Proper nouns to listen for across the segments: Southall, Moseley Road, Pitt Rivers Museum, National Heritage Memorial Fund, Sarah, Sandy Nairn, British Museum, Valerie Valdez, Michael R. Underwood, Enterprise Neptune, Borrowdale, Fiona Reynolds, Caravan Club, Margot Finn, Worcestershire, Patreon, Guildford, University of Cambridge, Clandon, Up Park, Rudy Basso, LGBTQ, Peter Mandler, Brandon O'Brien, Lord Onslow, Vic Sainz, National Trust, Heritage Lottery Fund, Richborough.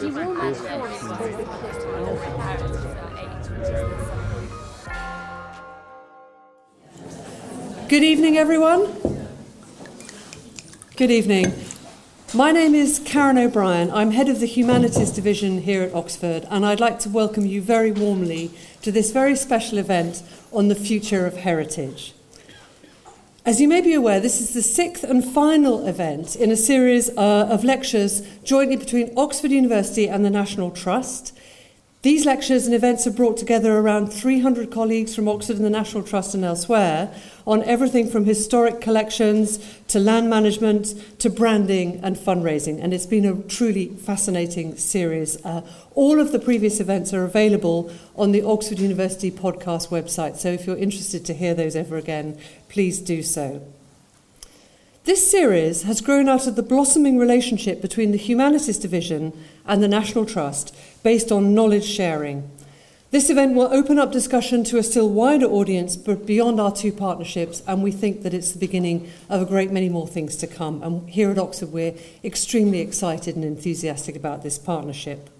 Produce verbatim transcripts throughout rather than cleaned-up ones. Good evening, everyone. Good evening. My name is Karen O'Brien. I'm head of the Humanities Division here at Oxford, and I'd like to welcome you very warmly to this very special event on the future of heritage. As you may be aware, this is the sixth and final event in a series uh, of lectures jointly between Oxford University and the National Trust. These lectures and events have brought together around three hundred colleagues from Oxford and the National Trust and elsewhere on everything from historic collections to land management to branding and fundraising. And it's been a truly fascinating series. Uh, all of the previous events are available on the Oxford University podcast website. So if you're interested to hear those ever again, please do so. This series has grown out of the blossoming relationship between the Humanities Division and the National Trust, based on knowledge sharing. This event will open up discussion to a still wider audience but beyond our two partnerships, and we think that it's the beginning of a great many more things to come. And here at Oxford, we're extremely excited and enthusiastic about this partnership.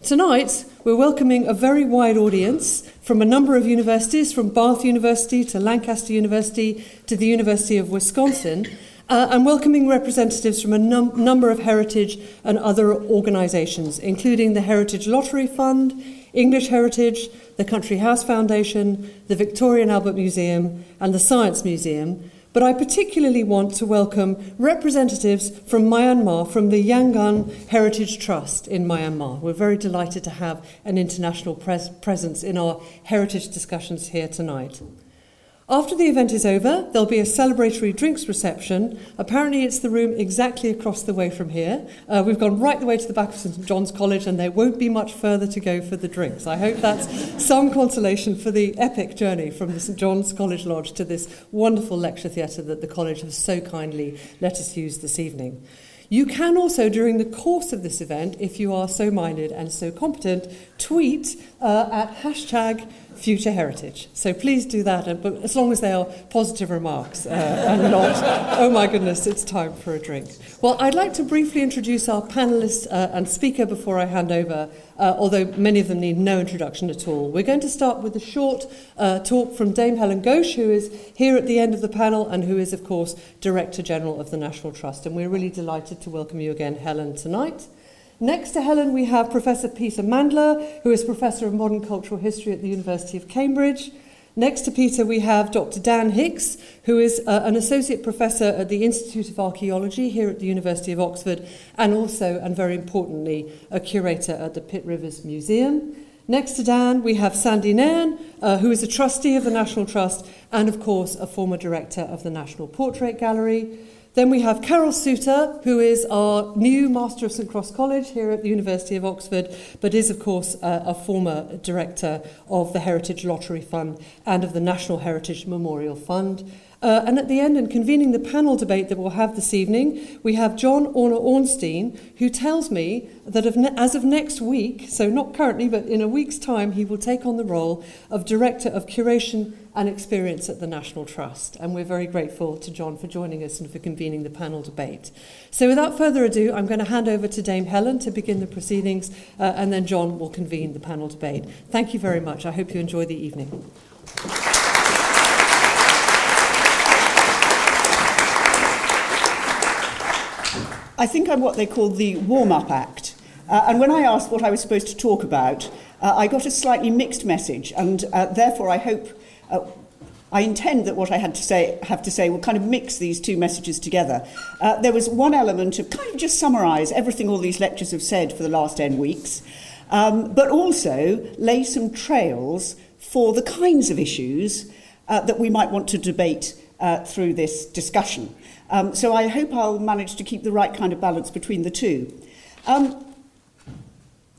Tonight, we're welcoming a very wide audience from a number of universities, from Bath University to Lancaster University to the University of Wisconsin, uh, and welcoming representatives from a num- number of heritage and other organisations, including the Heritage Lottery Fund, English Heritage, the Country House Foundation, the Victoria and Albert Museum, and the Science Museum. But I particularly want to welcome representatives from Myanmar, from the Yangon Heritage Trust in Myanmar. We're very delighted to have an international pres- presence in our heritage discussions here tonight. After the event is over, there'll be a celebratory drinks reception. Apparently it's the room exactly across the way from here. Uh, we've gone right the way to the back of St John's College, and there won't be much further to go for the drinks. I hope that's some consolation for the epic journey from the St John's College Lodge to this wonderful lecture theatre that the college has so kindly let us use this evening. You can also, during the course of this event, if you are so minded and so competent, tweet uh, at hashtag Future Heritage. So please do that, and, but as long as they are positive remarks uh, and not, oh my goodness, it's time for a drink. Well, I'd like to briefly introduce our panellists uh, and speaker before I hand over, uh, although many of them need no introduction at all. We're going to start with a short uh, talk from Dame Helen Ghosh, who is here at the end of the panel and who is, of course, Director General of the National Trust. And we're really delighted to welcome you again, Helen, tonight. Next to Helen, we have Professor Peter Mandler, who is Professor of Modern Cultural History at the University of Cambridge. Next to Peter, we have Doctor Dan Hicks, who is uh, an Associate Professor at the Institute of Archaeology here at the University of Oxford, and also, and very importantly, a curator at the Pitt Rivers Museum. Next to Dan, we have Sandy Nairn, uh, who is a trustee of the National Trust and, of course, a former director of the National Portrait Gallery. Then we have Carol Suter, who is our new Master of St Cross College here at the University of Oxford, but is, of course, uh, a former director of the Heritage Lottery Fund and of the National Heritage Memorial Fund. Uh, and at the end, and convening the panel debate that we'll have this evening, we have John Orner Ornstein, who tells me that of ne- as of next week, so not currently, but in a week's time, he will take on the role of Director of Curation and Experience at the National Trust. And we're very grateful to John for joining us and for convening the panel debate. So without further ado, I'm going to hand over to Dame Helen to begin the proceedings, uh, and then John will convene the panel debate. Thank you very much. I hope you enjoy the evening. I think I'm what they call the warm-up act. Uh, and when I asked what I was supposed to talk about, uh, I got a slightly mixed message, and uh, therefore I hope, uh, I intend that what I had to say, have to say will kind of mix these two messages together. Uh, there was one element of kind of just summarise everything all these lectures have said for the last ten weeks, um, but also lay some trails for the kinds of issues uh, that we might want to debate uh, through this discussion. Um, so I hope I'll manage to keep the right kind of balance between the two. Um,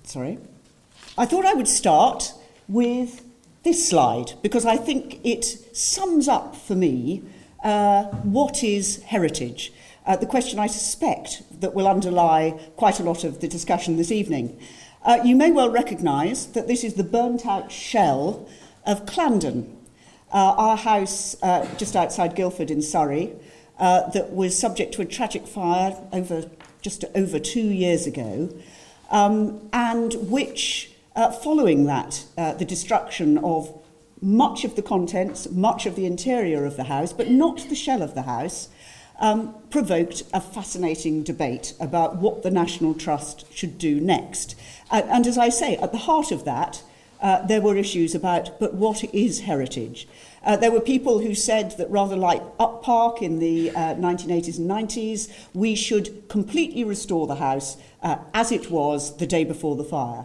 sorry. I thought I would start with this slide, because I think it sums up for me uh, what is heritage, uh, the question I suspect that will underlie quite a lot of the discussion this evening. Uh, you may well recognise that this is the burnt-out shell of Clandon, uh, our house uh, just outside Guildford in Surrey, Uh, that was subject to a tragic fire over just over two years ago, um, and which, uh, following that, uh, the destruction of much of the contents, much of the interior of the house, but not the shell of the house, um, provoked a fascinating debate about what the National Trust should do next. And, and as I say, at the heart of that, uh, there were issues about, but what is heritage? Uh, there were people who said that rather like Up Park in the uh, nineteen eighties and nineties, we should completely restore the house uh, as it was the day before the fire.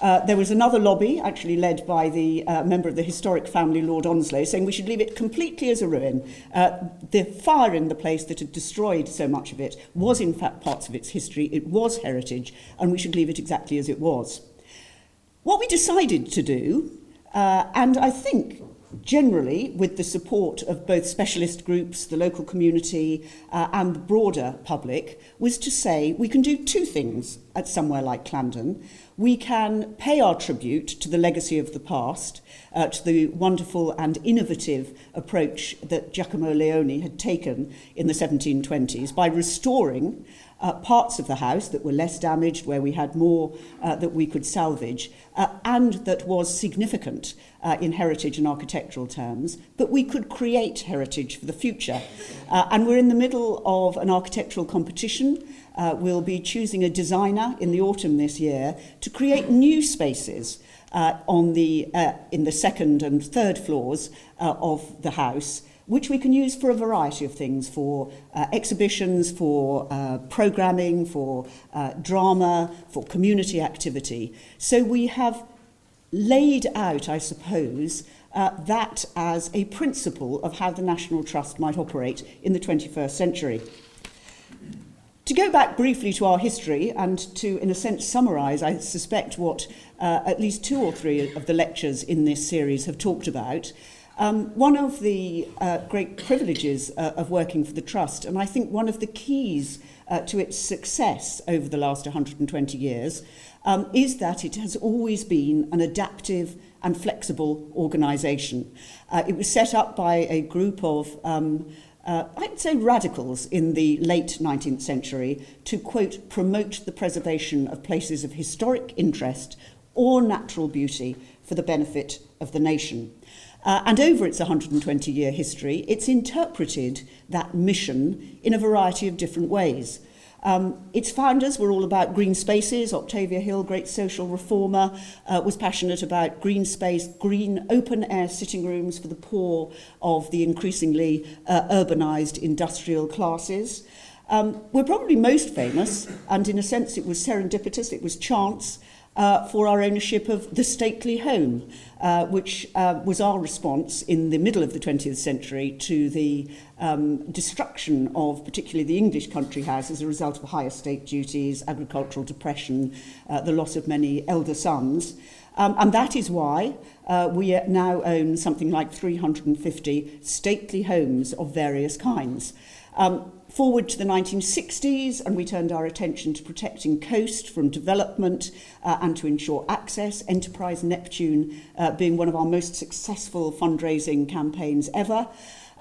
Uh, there was another lobby, actually led by the uh, member of the historic family, Lord Onslow, saying we should leave it completely as a ruin. Uh, the fire in the place that had destroyed so much of it was in fact parts of its history, it was heritage, and we should leave it exactly as it was. What we decided to do, uh, and I think generally with the support of both specialist groups, the local community, uh, and the broader public, was to say we can do two things at somewhere like Clandon. We can pay our tribute to the legacy of the past, uh, to the wonderful and innovative approach that Giacomo Leoni had taken in the seventeen twenties by restoring uh, parts of the house that were less damaged, where we had more uh, that we could salvage, uh, and that was significant uh, in heritage and architectural terms, but we could create heritage for the future. Uh, and we're in the middle of an architectural competition. Uh, we'll be choosing a designer in the autumn this year to create new spaces uh, on the, uh, in the second and third floors uh, of the house, which we can use for a variety of things, for uh, exhibitions, for uh, programming, for uh, drama, for community activity. So we have laid out, I suppose, uh, that as a principle of how the National Trust might operate in the twenty-first century. To go back briefly to our history and to, in a sense, summarise, I suspect, what uh, at least two or three of the lectures in this series have talked about, um, one of the uh, great privileges uh, of working for the Trust, and I think one of the keys uh, to its success over the last one hundred twenty years, um, is that it has always been an adaptive and flexible organisation. Uh, it was set up by a group of um, Uh, I'd say radicals in the late nineteenth century to, quote, promote the preservation of places of historic interest or natural beauty for the benefit of the nation. Uh, and over its one hundred twenty year history, it's interpreted that mission in a variety of different ways. Um, its founders were all about green spaces. Octavia Hill, great social reformer, uh, was passionate about green space, green open-air sitting rooms for the poor of the increasingly uh, urbanised industrial classes. Um, we're probably most famous, and in a sense it was serendipitous, it was chance, Uh, for our ownership of the stately home, uh, which uh, was our response in the middle of the twentieth century to the um, destruction of particularly the English country house as a result of high estate duties, agricultural depression, uh, the loss of many elder sons. Um, and that is why uh, we now own something like three hundred fifty stately homes of various kinds. Um, Forward to the nineteen sixties, and we turned our attention to protecting coast from development uh, and to ensure access, Enterprise Neptune uh, being one of our most successful fundraising campaigns ever.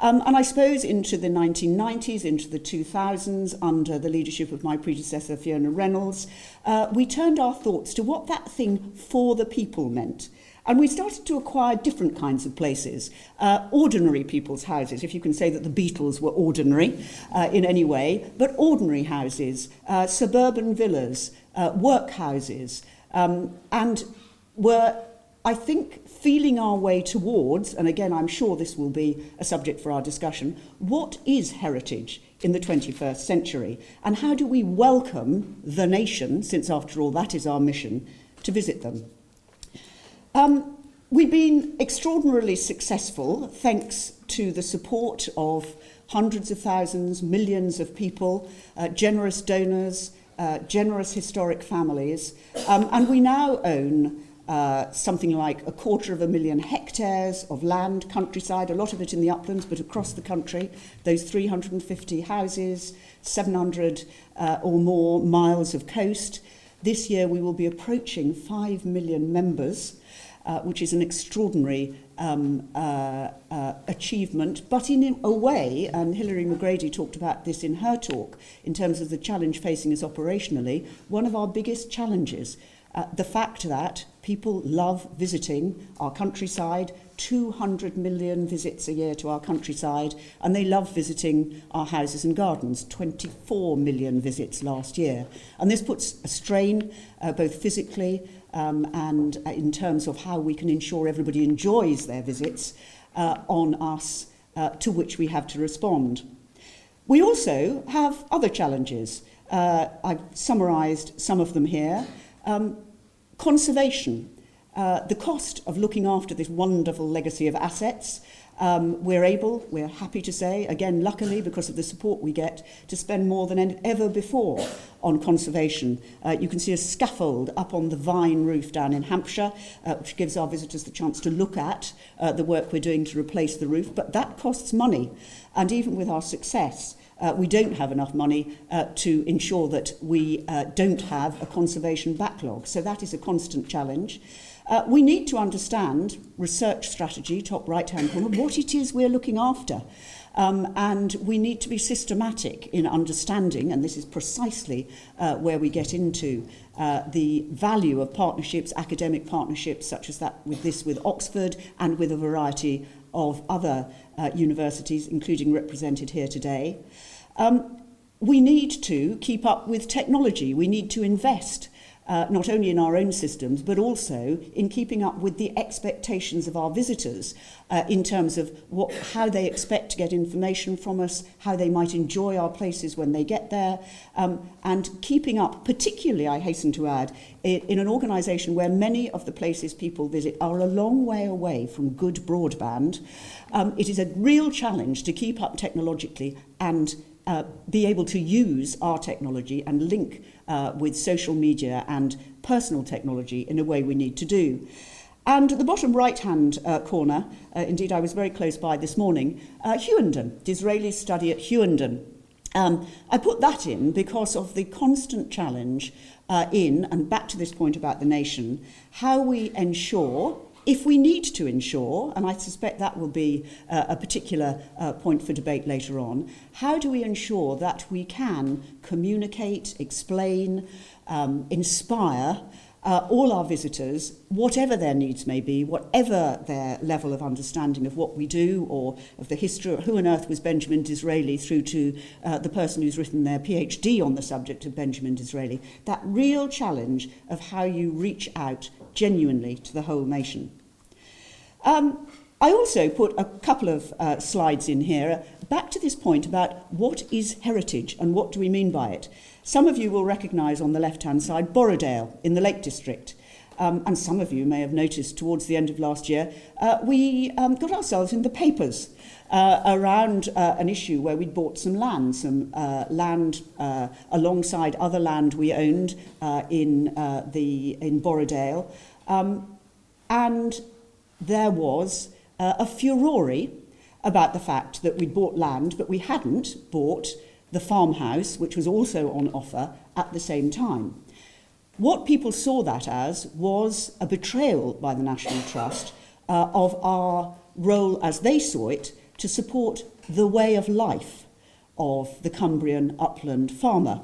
Um, and I suppose into the nineteen nineties, into the two thousands, under the leadership of my predecessor, Fiona Reynolds, uh, we turned our thoughts to what that thing for the people meant. And we started to acquire different kinds of places, uh, ordinary people's houses, if you can say that the Beatles were ordinary uh, in any way, but ordinary houses, uh, suburban villas, uh, workhouses, um, and were, I think, feeling our way towards, and again, I'm sure this will be a subject for our discussion, what is heritage in the twenty-first century? And how do we welcome the nation, since after all that is our mission, to visit them? Um, we've been extraordinarily successful thanks to the support of hundreds of thousands, millions of people, uh, generous donors, uh, generous historic families, um, and we now own uh, something like a quarter of a million hectares of land, countryside, a lot of it in the uplands, but across the country, those three hundred fifty houses, seven hundred uh, or more miles of coast. This year we will be approaching five million members. uh, which is an extraordinary um, uh, uh, achievement. But in a way, and Hilary McGrady talked about this in her talk, in terms of the challenge facing us operationally, one of our biggest challenges, uh, the fact that people love visiting our countryside, two hundred million visits a year to our countryside, and they love visiting our houses and gardens, twenty-four million visits last year. And this puts a strain, uh, both physically um, and in terms of how we can ensure everybody enjoys their visits, uh, on us, uh, to which we have to respond. We also have other challenges. Uh, I've summarised some of them here. Um, Conservation, uh, the cost of looking after this wonderful legacy of assets. Um, we're able, we're happy to say, again, luckily, because of the support we get, to spend more than ever before on conservation. Uh, you can see a scaffold up on the Vine roof down in Hampshire, uh, which gives our visitors the chance to look at uh, the work we're doing to replace the roof, but that costs money. And even with our success, Uh, we don't have enough money uh, to ensure that we uh, don't have a conservation backlog. So that is a constant challenge. Uh, we need to understand research strategy, top right-hand corner, what it is we're looking after. Um, and we need to be systematic in understanding, and this is precisely uh, where we get into uh, the value of partnerships, academic partnerships, such as that with this with Oxford and with a variety of other uh, universities, including represented here today. Um, we need to keep up with technology. We need to invest uh, not only in our own systems, but also in keeping up with the expectations of our visitors uh, in terms of what, how they expect to get information from us, how they might enjoy our places when they get there, um, and keeping up, particularly, I hasten to add, in, in an organisation where many of the places people visit are a long way away from good broadband. Um, it is a real challenge to keep up technologically and Uh, be able to use our technology and link uh, with social media and personal technology in a way we need to do. And at the bottom right-hand uh, corner, uh, indeed I was very close by this morning, uh, Hughenden, Disraeli's study at Hughenden. Um, I put that in because of the constant challenge uh, in, and back to this point about the nation, how we ensure, if we need to ensure, and I suspect that will be uh, a particular uh, point for debate later on, how do we ensure that we can communicate, explain, um, inspire uh, all our visitors, whatever their needs may be, whatever their level of understanding of what we do or of the history, or who on earth was Benjamin Disraeli, through to uh, the person who's written their PhD on the subject of Benjamin Disraeli, that real challenge of how you reach out genuinely to the whole nation. Um, I also put a couple of uh, slides in here, back to this point about what is heritage and what do we mean by it. Some of you will recognise on the left-hand side Borrowdale in the Lake District. Um, and some of you may have noticed towards the end of last year, uh, we um, got ourselves in the papers uh, around uh, an issue where we'd bought some land, some uh, land uh, alongside other land we owned uh, in, uh, the, in Borrowdale. Um, and there was uh, a furore about the fact that we'd bought land, but we hadn't bought the farmhouse, which was also on offer at the same time. What people saw that as was a betrayal by the National Trust uh, of our role, as they saw it, to support the way of life of the Cumbrian upland farmer.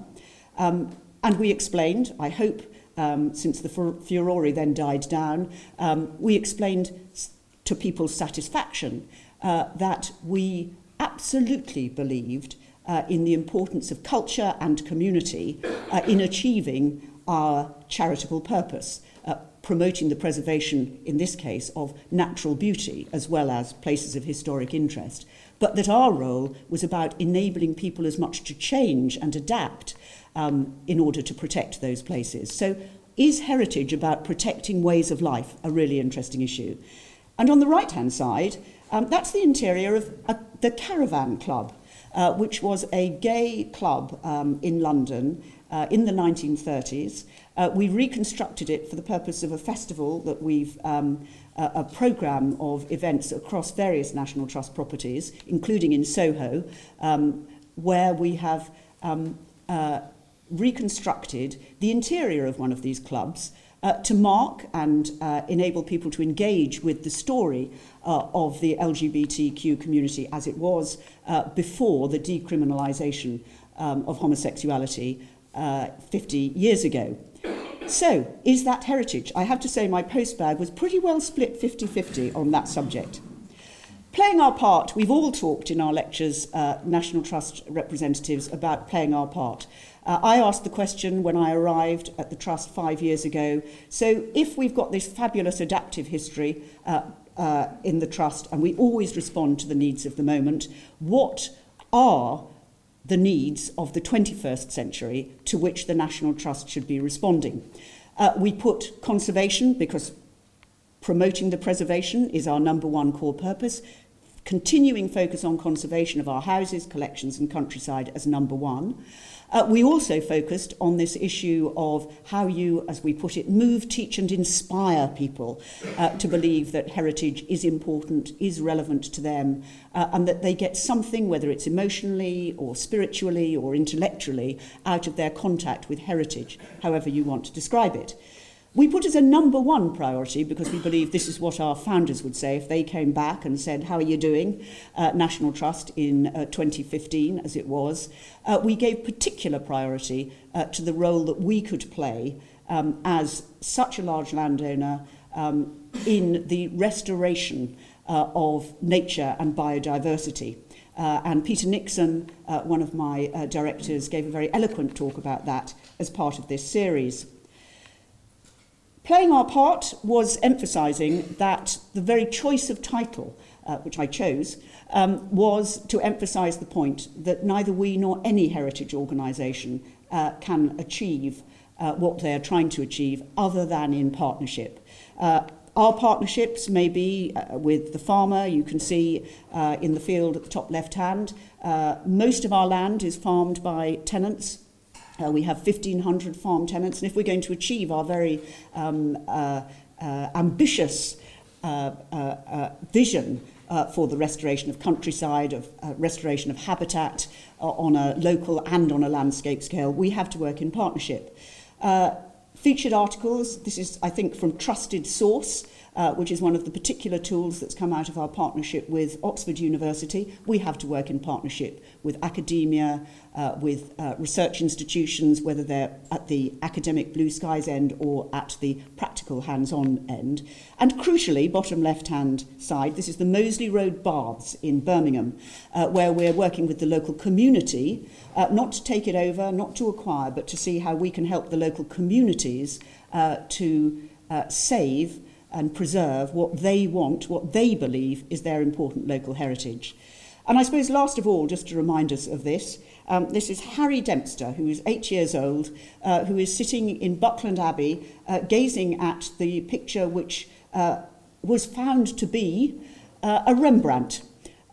Um, and we explained, I hope, um, since the furore then died down, um, we explained to people's satisfaction uh, that we absolutely believed uh, in the importance of culture and community uh, in achieving our charitable purpose, uh, promoting the preservation, in this case, of natural beauty as well as places of historic interest, but that our role was about enabling people as much to change and adapt um, in order to protect those places. So is heritage about protecting ways of life? A really interesting issue. And on the right-hand side, um, that's the interior of uh, the Caravan Club, uh, which was a gay club um, in London, Uh, in the nineteen thirties. Uh, we reconstructed it for the purpose of a festival that we've, um, a, a programme of events across various National Trust properties, including in Soho, um, where we have um, uh, reconstructed the interior of one of these clubs uh, to mark and uh, enable people to engage with the story uh, of the L G B T Q community as it was uh, before the decriminalisation um, of homosexuality uh, fifty years ago. So, is that heritage? I have to say my postbag was pretty well split fifty-fifty on that subject. Playing our part, we've all talked in our lectures, uh, National Trust representatives, about playing our part. Uh, I asked the question when I arrived at the Trust five years ago, so if we've got this fabulous adaptive history uh, uh, in the Trust, and we always respond to the needs of the moment, what are the needs of the twenty-first century to which the National Trust should be responding? Uh, we put conservation, because promoting the preservation is our number one core purpose. Continuing focus on conservation of our houses, collections and countryside as number one. Uh, we also focused on this issue of how you, as we put it, move, teach and inspire people uh, to believe that heritage is important, is relevant to them, uh, and that they get something, whether it's emotionally or spiritually or intellectually, out of their contact with heritage, however you want to describe it. We put as a number one priority, because we believe this is what our founders would say if they came back and said, how are you doing, uh, National Trust, in uh, twenty fifteen, as it was. Uh, we gave particular priority uh, to the role that we could play um, as such a large landowner um, in the restoration uh, of nature and biodiversity. Uh, and Peter Nixon, uh, one of my uh, directors, gave a very eloquent talk about that as part of this series. Playing our part was emphasising that the very choice of title, uh, which I chose, um, was to emphasise the point that neither we nor any heritage organisation uh, can achieve uh, what they are trying to achieve other than in partnership. Uh, Our partnerships may be uh, with the farmer, you can see uh, in the field at the top left hand. Uh, most of our land is farmed by tenants. Uh, we have fifteen hundred farm tenants, and if we're going to achieve our very um, uh, uh, ambitious uh, uh, uh, vision uh, for the restoration of countryside, of uh, restoration of habitat uh, on a local and on a landscape scale, we have to work in partnership. Uh, featured articles, this is, I think, from Trusted Source, Uh, which is one of the particular tools that's come out of our partnership with Oxford University. We have to work in partnership with academia, uh, with uh, research institutions, whether they're at the academic blue skies end or at the practical hands-on end. And crucially, bottom left-hand side, this is the Moseley Road Baths in Birmingham, uh, where we're working with the local community, uh, not to take it over, not to acquire, but to see how we can help the local communities uh, to uh, save and preserve what they want, what they believe is their important local heritage. And I suppose last of all, just to remind us of this, um, this is Harry Dempster, who is eight years old, uh, who is sitting in Buckland Abbey, uh, gazing at the picture which uh, was found to be uh, a Rembrandt.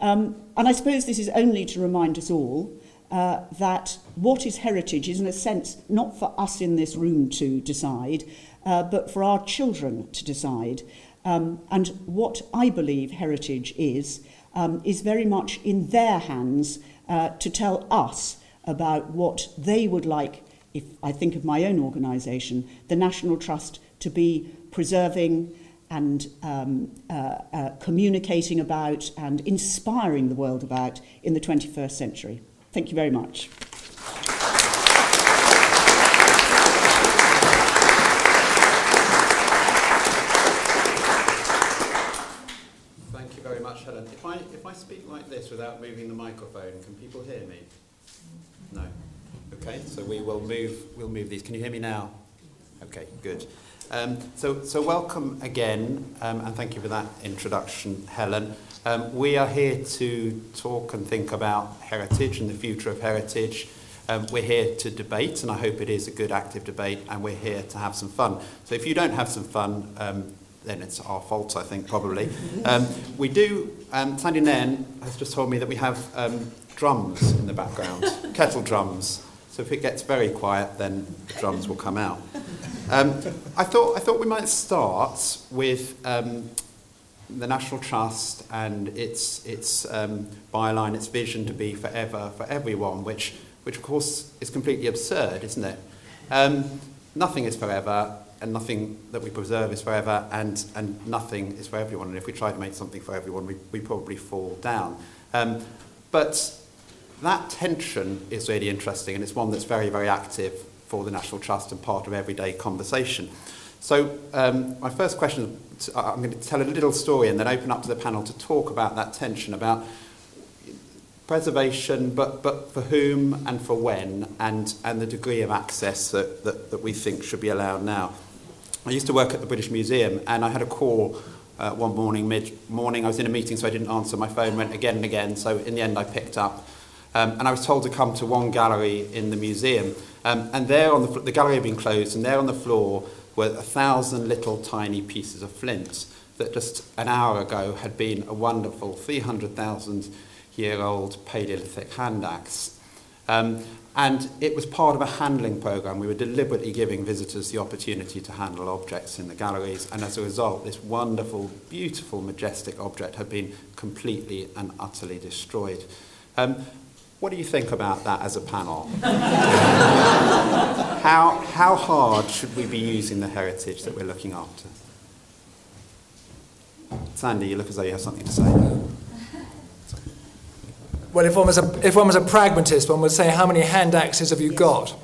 Um, and I suppose this is only to remind us all uh, that what is heritage is, in a sense, not for us in this room to decide, Uh, but for our children to decide. Um, and what I believe heritage is, um, is very much in their hands uh, to tell us about what they would like, if I think of my own organisation, the National Trust to be preserving and um, uh, uh, communicating about and inspiring the world about in the twenty-first century. Thank you very much. Without moving the microphone, can people hear me? No. Okay, so we will move. We'll move these. Can you hear me now? Okay, good. Um, so, so welcome again, um, and thank you for that introduction, Helen. Um, we are here to talk and think about heritage and the future of heritage. Um, we're here to debate, and I hope it is a good, active debate. And we're here to have some fun. So, if you don't have some fun, um, then it's our fault, I think, probably. Um, we do, um, Sandy Nairn has just told me that we have um, drums in the background, kettle drums. So if it gets very quiet, then the drums will come out. Um, I thought I thought we might start with um, the National Trust and its its um, byline, its vision to be forever for everyone, which, which of course, is completely absurd, isn't it? Um, nothing is forever. and nothing that we preserve is forever, and, and nothing is for everyone. And if we try to make something for everyone, we, we probably fall down. Um, but that tension is really interesting, and it's one that's very, very active for the National Trust and part of everyday conversation. So um, my first question, I'm going to tell a little story and then open up to the panel to talk about that tension, about preservation, but, but for whom and for when, and, and the degree of access that, that, that we think should be allowed now. I used to work at the British Museum, and I had a call uh, one morning, mid-morning. I was in a meeting, so I didn't answer. My phone went again and again, so in the end I picked up. Um, and I was told to come to one gallery in the museum. Um, and there on the, the gallery had been closed, and there on the floor were a thousand little tiny pieces of flint that just an hour ago had been a wonderful three hundred thousand year old Paleolithic hand axe. Um, and it was part of a handling programme. We were deliberately giving visitors the opportunity to handle objects in the galleries, and as a result, this wonderful, beautiful, majestic object had been completely and utterly destroyed. Um, what do you think about that as a panel? how, how hard should we be using the heritage that we're looking after? Sandy, you look as though you have something to say. Well, if one was a, if one was a pragmatist, one would say, how many hand axes have you got?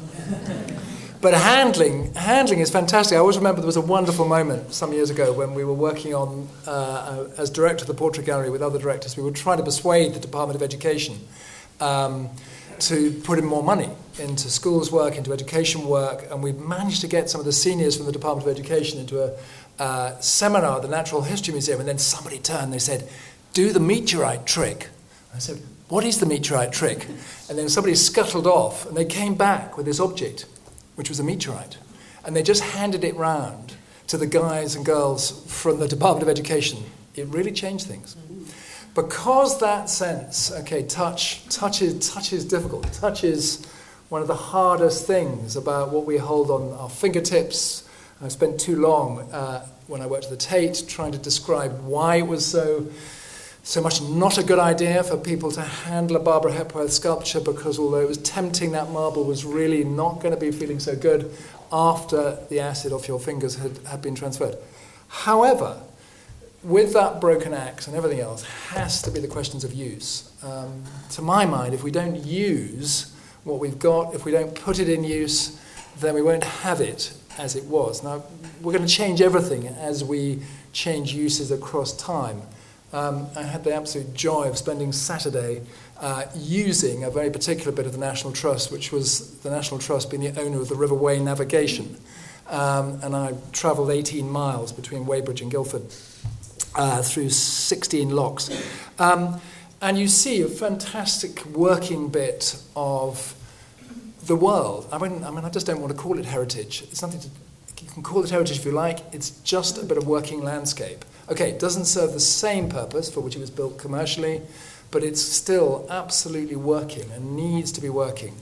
But handling handling is fantastic. I always remember there was a wonderful moment some years ago when we were working on, uh, as director of the Portrait Gallery with other directors, we were trying to persuade the Department of Education um, to put in more money into schools work, into education work, and we managed to get some of the seniors from the Department of Education into a uh, seminar at the Natural History Museum, and then somebody turned, they said, do the meteorite trick. I said, what is the meteorite trick? And then somebody scuttled off, and they came back with this object, which was a meteorite. And they just handed it round to the guys and girls from the Department of Education. It really changed things. Because that sense, okay, touch, touch is, touch is difficult. Touch is one of the hardest things about what we hold on our fingertips. I spent too long uh, when I worked at the Tate trying to describe why it was so... so much not a good idea for people to handle a Barbara Hepworth sculpture, because although it was tempting, that marble was really not going to be feeling so good after the acid off your fingers had, had been transferred. However, with that broken axe and everything else, has to be the questions of use. Um, to my mind, if we don't use what we've got, if we don't put it in use, then we won't have it as it was. Now, we're going to change everything as we change uses across time. Um, I had the absolute joy of spending Saturday uh, using a very particular bit of the National Trust, which was the National Trust being the owner of the Riverway Navigation. Um, and I travelled eighteen miles between Weybridge and Guildford uh, through sixteen locks. Um, and you see a fantastic working bit of the world. I mean, I mean, I just don't want to call it heritage. It's nothing to... You can call it heritage if you like. It's just a bit of working landscape. Okay, it doesn't serve the same purpose for which it was built commercially, but it's still absolutely working and needs to be working.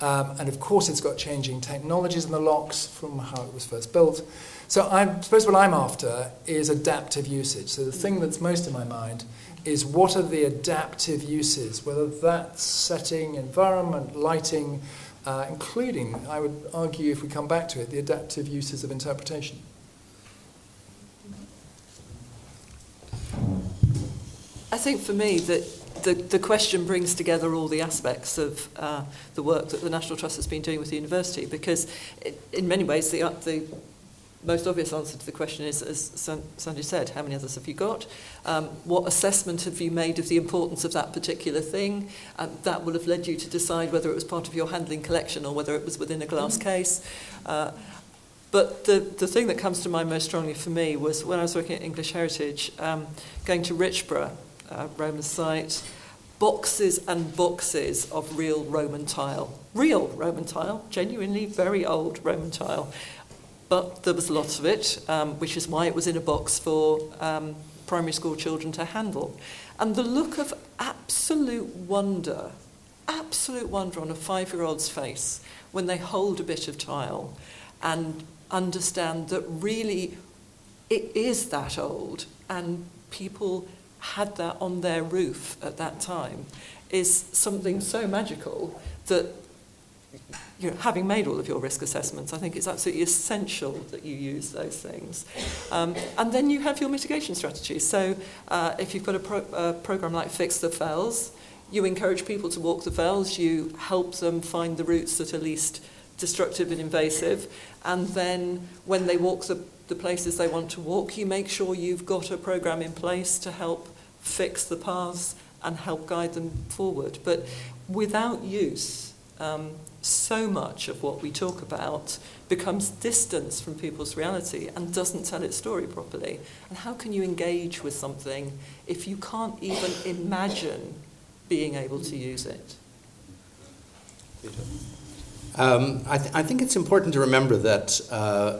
Um, and of course it's got changing technologies in the locks from how it was first built. So I suppose what I'm after is adaptive usage. So the thing that's most in my mind is what are the adaptive uses, whether that's setting, environment, lighting, uh, including, I would argue if we come back to it, the adaptive uses of interpretation. I think for me that the, the question brings together all the aspects of uh, the work that the National Trust has been doing with the university, because it, in many ways the, the most obvious answer to the question is, as Sandy said, how many others have you got? Um, what assessment have you made of the importance of that particular thing? Um, that will have led you to decide whether it was part of your handling collection or whether it was within a glass case. Uh, But the, the thing that comes to mind most strongly for me was when I was working at English Heritage, um, going to Richborough, uh, Roman site, boxes and boxes of real Roman tile. Real Roman tile, genuinely very old Roman tile. But there was lots of it, um, which is why it was in a box for um, primary school children to handle. And the look of absolute wonder, absolute wonder on a five-year-old's face when they hold a bit of tile and understand that really it is that old and people had that on their roof at that time is something so magical that you know, having made all of your risk assessments, I think it's absolutely essential that you use those things. Um, and then you have your mitigation strategy. So uh, if you've got a, pro a programme like Fix the Fells, you encourage people to walk the fells, you help them find the routes that are least destructive and invasive, and then when they walk the, the places they want to walk, you make sure you've got a programme in place to help fix the paths and help guide them forward. But without use, um, so much of what we talk about becomes distance from people's reality and doesn't tell its story properly. And how can you engage with something if you can't even imagine being able to use it? Um, I, th I think it's important to remember that uh,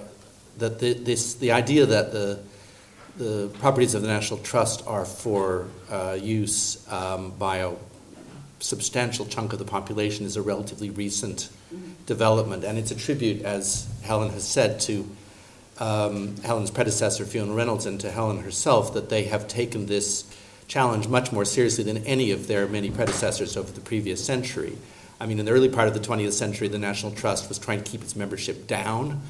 that the, this the idea that the the properties of the National Trust are for uh, use um, by a substantial chunk of the population is a relatively recent development, and it's a tribute, as Helen has said, to um, Helen's predecessor, Fiona Reynolds, and to Helen herself, that they have taken this challenge much more seriously than any of their many predecessors over the previous century. I mean, in the early part of the twentieth century, the National Trust was trying to keep its membership down,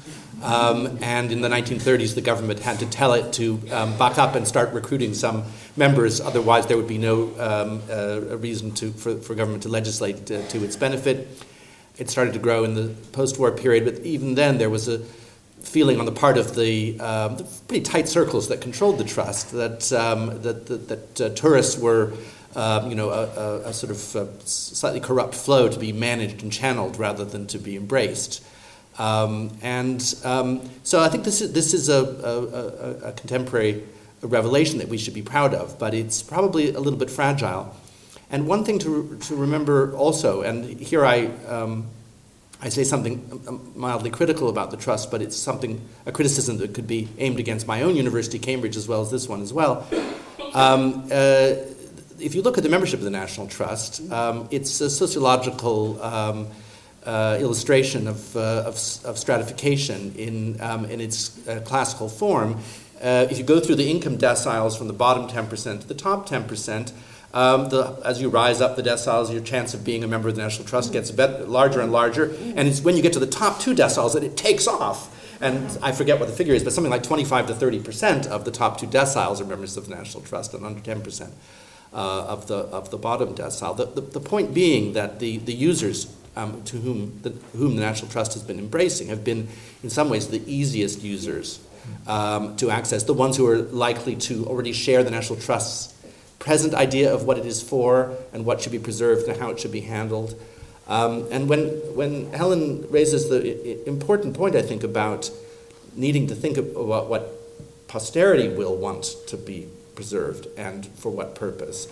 um, and in the nineteen thirties, the government had to tell it to um, buck up and start recruiting some members, otherwise there would be no um, uh, reason to, for, for government to legislate to, to its benefit. It started to grow in the post-war period, but even then there was a feeling on the part of the, um, the pretty tight circles that controlled the trust that um, that, that, that uh, tourists were, um, you know, a, a, a sort of a slightly corrupt flow to be managed and channeled rather than to be embraced. Um, and um, so I think this is this is a, a, a contemporary revelation that we should be proud of, but it's probably a little bit fragile. And one thing to to remember also, and here I. Um, I say something mildly critical about the Trust, but it's something, a criticism that could be aimed against my own university, Cambridge, as well as this one as well. Um, uh, if you look at the membership of the National Trust, um, it's a sociological um, uh, illustration of, uh, of, of stratification in, um, in its uh, classical form. Uh, if you go through the income deciles from the bottom ten percent to the top ten percent, Um, the, as you rise up the deciles, your chance of being a member of the National Trust gets bet, larger and larger, and it's when you get to the top two deciles that it takes off. And I forget what the figure is, but something like twenty-five to thirty percent of the top two deciles are members of the National Trust, and under ten percent uh, of the of the bottom decile. The, the, the point being that the, the users um, to whom the, whom the National Trust has been embracing have been, in some ways, the easiest users um, to access, the ones who are likely to already share the National Trust's present idea of what it is for and what should be preserved and how it should be handled. Um, and when when Helen raises the I I important point, I think, about needing to think about what posterity will want to be preserved and for what purpose,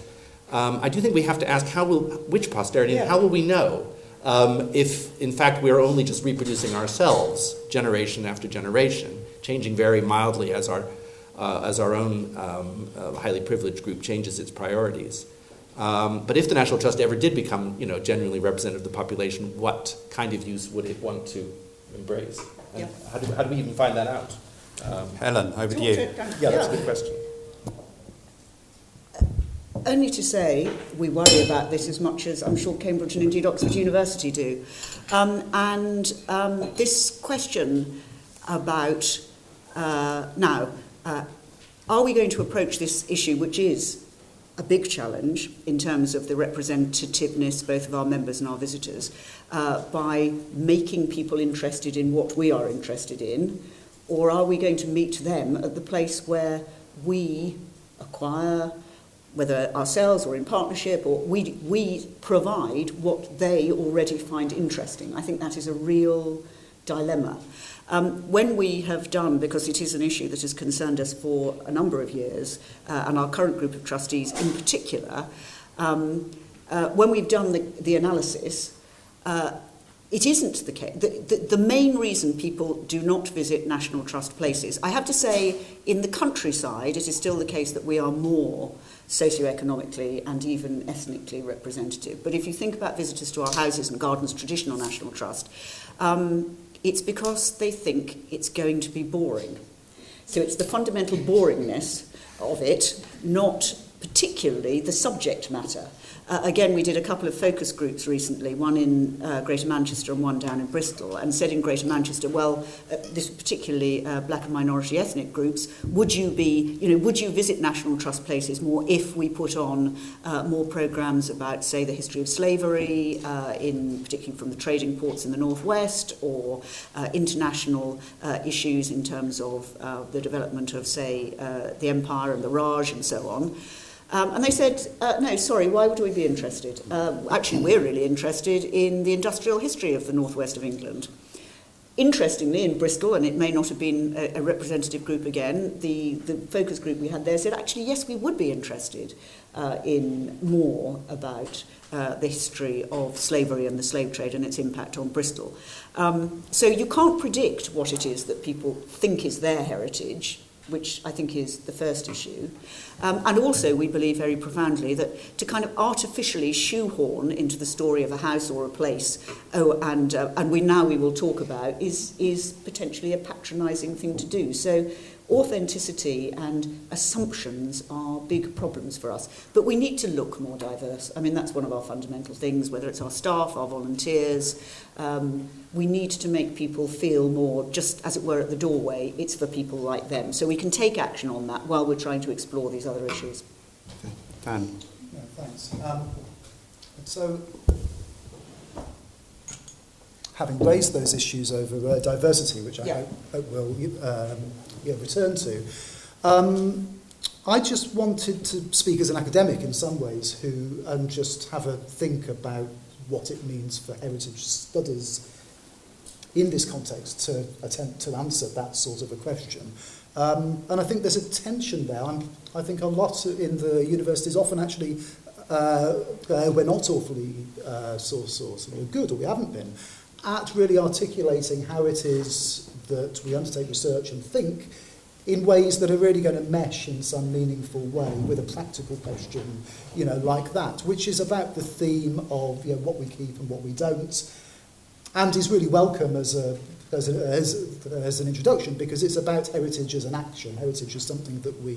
um, I do think we have to ask how will which posterity yeah. and how will we know um, if, in fact, we are only just reproducing ourselves generation after generation, changing very mildly as our Uh, as our own um, uh, highly privileged group changes its priorities. Um, but if the National Trust ever did become, you know, genuinely representative of the population, what kind of use would it want to embrace? And yeah. how, do, how do we even find that out? Um, Helen, over to you. Yeah, that's yeah. a good question. Only to say we worry about this as much as I'm sure Cambridge and indeed Oxford University do. Um, and um, this question about uh, now... Uh, are we going to approach this issue, which is a big challenge in terms of the representativeness both of our members and our visitors, uh, by making people interested in what we are interested in, or are we going to meet them at the place where we acquire, whether ourselves or in partnership, or we, we provide what they already find interesting? I think that is a real dilemma. Um, when we have done, because it is an issue that has concerned us for a number of years, uh, and our current group of trustees in particular, um, uh, when we've done the, the analysis, uh, it isn't the case. The, the, the main reason people do not visit National Trust places, I have to say, in the countryside, it is still the case that we are more socioeconomically and even ethnically representative. But if you think about visitors to our houses and gardens, traditional National Trust, um, it's because they think it's going to be boring. So it's the fundamental boringness of it, not particularly the subject matter. Uh, again, we did a couple of focus groups recently, one in uh, Greater Manchester and one down in Bristol, and said in Greater Manchester, well, uh, this particularly uh, black and minority ethnic groups, would you be, you know, would you visit National Trust places more if we put on uh, more programmes about, say, the history of slavery, uh, in particularly from the trading ports in the northwest, or uh, international uh, issues in terms of uh, the development of, say, uh, the Empire and the Raj and so on. Um, and they said, uh, no, sorry, why would we be interested? Uh, actually, we're really interested in the industrial history of the northwest of England. Interestingly, in Bristol, and it may not have been a, a representative group again, the, the focus group we had there said, actually, yes, we would be interested uh, in more about uh, the history of slavery and the slave trade and its impact on Bristol. Um, so you can't predict what it is that people think is their heritage, which I think is the first issue. Um, and also we believe very profoundly that to kind of artificially shoehorn into the story of a house or a place, oh, and uh, and we now we will talk about, is, is potentially a patronising thing to do. So authenticity and assumptions are big problems for us. But we need to look more diverse. I mean, that's one of our fundamental things, whether it's our staff, our volunteers. Um, we need to make people feel more, just as it were, at the doorway. It's for people like them. So we can take action on that while we're trying to explore these other issues. Okay. Dan. Yeah, thanks. Um, so, having raised those issues over uh, diversity, which I yeah. hope, hope will... Um, Yeah, return to. Um, I just wanted to speak as an academic in some ways who and just have a think about what it means for heritage studies in this context to attempt to answer that sort of a question. Um, and I think there's a tension there. I'm, I think a lot in the universities often actually uh, uh, we're not awfully uh, so, so, so good, or we haven't been, at really articulating how it is that we undertake research and think in ways that are really going to mesh in some meaningful way with a practical question, you know, like that, which is about the theme of, you know, what we keep and what we don't, and is really welcome as a as a, as, as an introduction, because it's about heritage as an action. Heritage is something that we,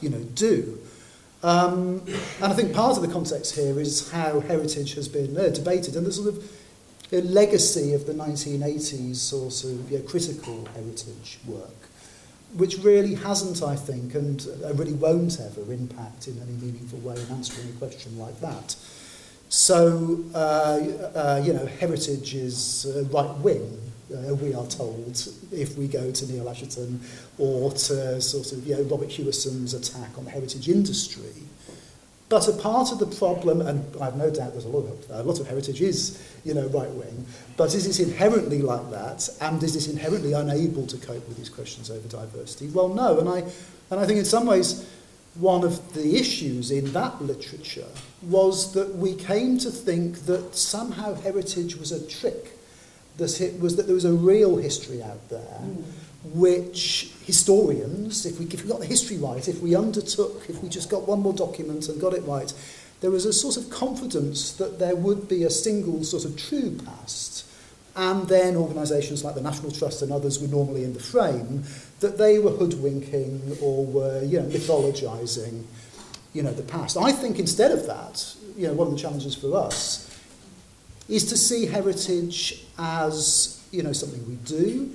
you know, do. Um, and I think part of the context here is how heritage has been uh, debated, and the sort of the legacy of the nineteen eighties sort of, you know, critical heritage work, which really hasn't, I think, and really won't ever impact in any meaningful way in answering a question like that. So, uh, uh, you know, heritage is uh, right-wing, uh, we are told, if we go to Neil Asherton or to sort of, you know, Robert Hewison's attack on the heritage industry. But a part of the problem, and I've no doubt there's a lot of, a lot of heritage is, you know, right-wing, but is it inherently like that, and is it inherently unable to cope with these questions over diversity? Well, no, and I, and I think in some ways one of the issues in that literature was that we came to think that somehow heritage was a trick, that it was that there was a real history out there, mm. which historians, if we, if we got the history right, if we undertook, if we just got one more document and got it right, there was a sort of confidence that there would be a single sort of true past, and then organisations like the National Trust and others were normally in the frame, that they were hoodwinking or were, you know, mythologising, you know, the past. I think instead of that, you know, one of the challenges for us is to see heritage as, you know, something we do,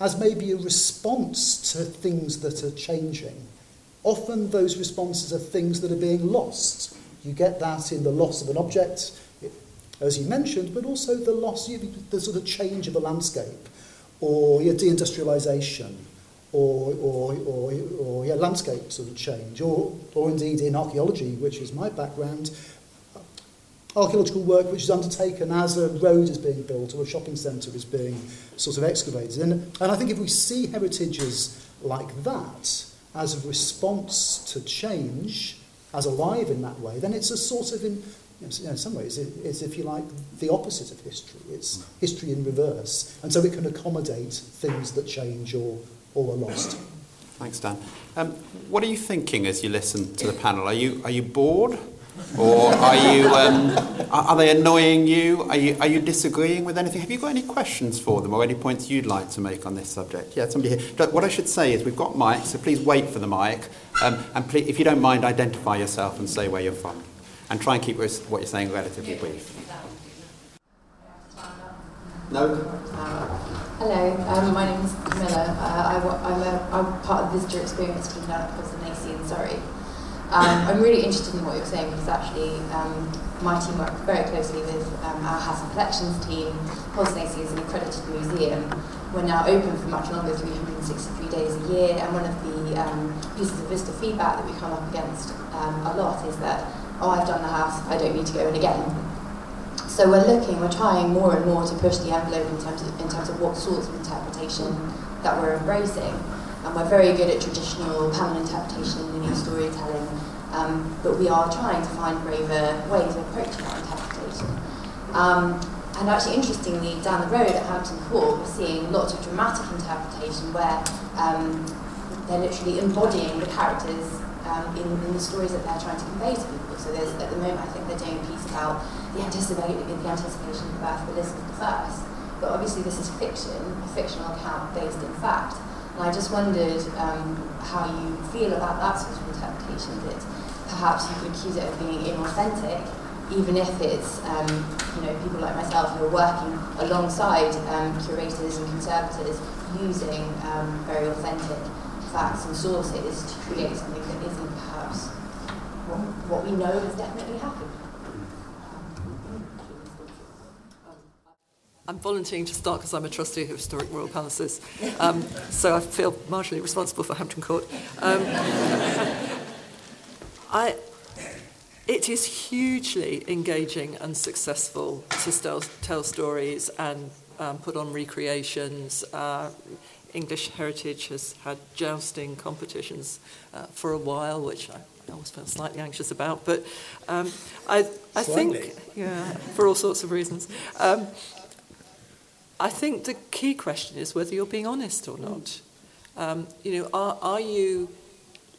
as maybe a response to things that are changing. Often those responses are things that are being lost. You get that in the loss of an object, as you mentioned, but also the loss, the sort of change of a landscape, or your deindustrialisation, or, or, or, or yeah, landscape sort of change, or, or indeed in archaeology, which is my background, archaeological work which is undertaken as a road is being built or a shopping centre is being sort of excavated. And, and I think if we see heritages like that as a response to change, as alive in that way, then it's a sort of, in, you know, in some ways, it, it's, if you like, the opposite of history. It's history in reverse. And so it can accommodate things that change or, or are lost. Thanks, Dan. Um, what are you thinking as you listen to the panel? Are you are you bored? Or are you? Um, are they annoying you? Are you? Are you disagreeing with anything? Have you got any questions for them, or any points you'd like to make on this subject? Yeah, somebody here. What I should say is we've got mics, so please wait for the mic, um, and please, if you don't mind, identify yourself and say where you're from. and try and keep what you're saying relatively brief. No? Hello, um, my name is Camilla. Uh, I, I'm, a, I'm part of the visitor experience team down at Poston-Lacey in Surrey. Um, I'm really interested in what you're saying because actually um, my team works very closely with um, our House of Collections team. Poston-Lacey is an accredited museum. We're now open for much longer, three hundred sixty-three days a year, and one of the um, pieces of visitor feedback that we come up against um, a lot is that, oh, I've done the house, I don't need to go in again. So we're looking, we're trying more and more to push the envelope in terms of, in terms of what sorts of interpretation that we're embracing. And we're very good at traditional panel interpretation and linear storytelling, um, but we are trying to find braver ways of approaching that interpretation. Um, And actually, interestingly, down the road at Hampton Court, we're seeing lots of dramatic interpretation where um, they're literally embodying the characters um, in, in the stories that they're trying to convey to people. So there's, at the moment, I think they're doing a piece about the, anticipa- the anticipation of the birth of Elizabeth the First. But obviously, this is fiction, a fictional account based in fact. And I just wondered um, how you feel about that sort of interpretation, that perhaps you could accuse it of being inauthentic, even if it's um, you know, people like myself who are working alongside um, curators and conservators using um, very authentic facts and sources to create something that isn't perhaps what, what we know has definitely happened. I'm volunteering to start because I'm a trustee of Historic Royal Palaces, um, so I feel marginally responsible for Hampton Court. Um, I. It is hugely engaging and successful to stel- tell stories and um, put on recreations. Uh, English Heritage has had jousting competitions uh, for a while, which I always felt slightly anxious about. But um, I, I think, yeah, for all sorts of reasons. Um, I think the key question is whether you're being honest or not. Um, you know, are, are you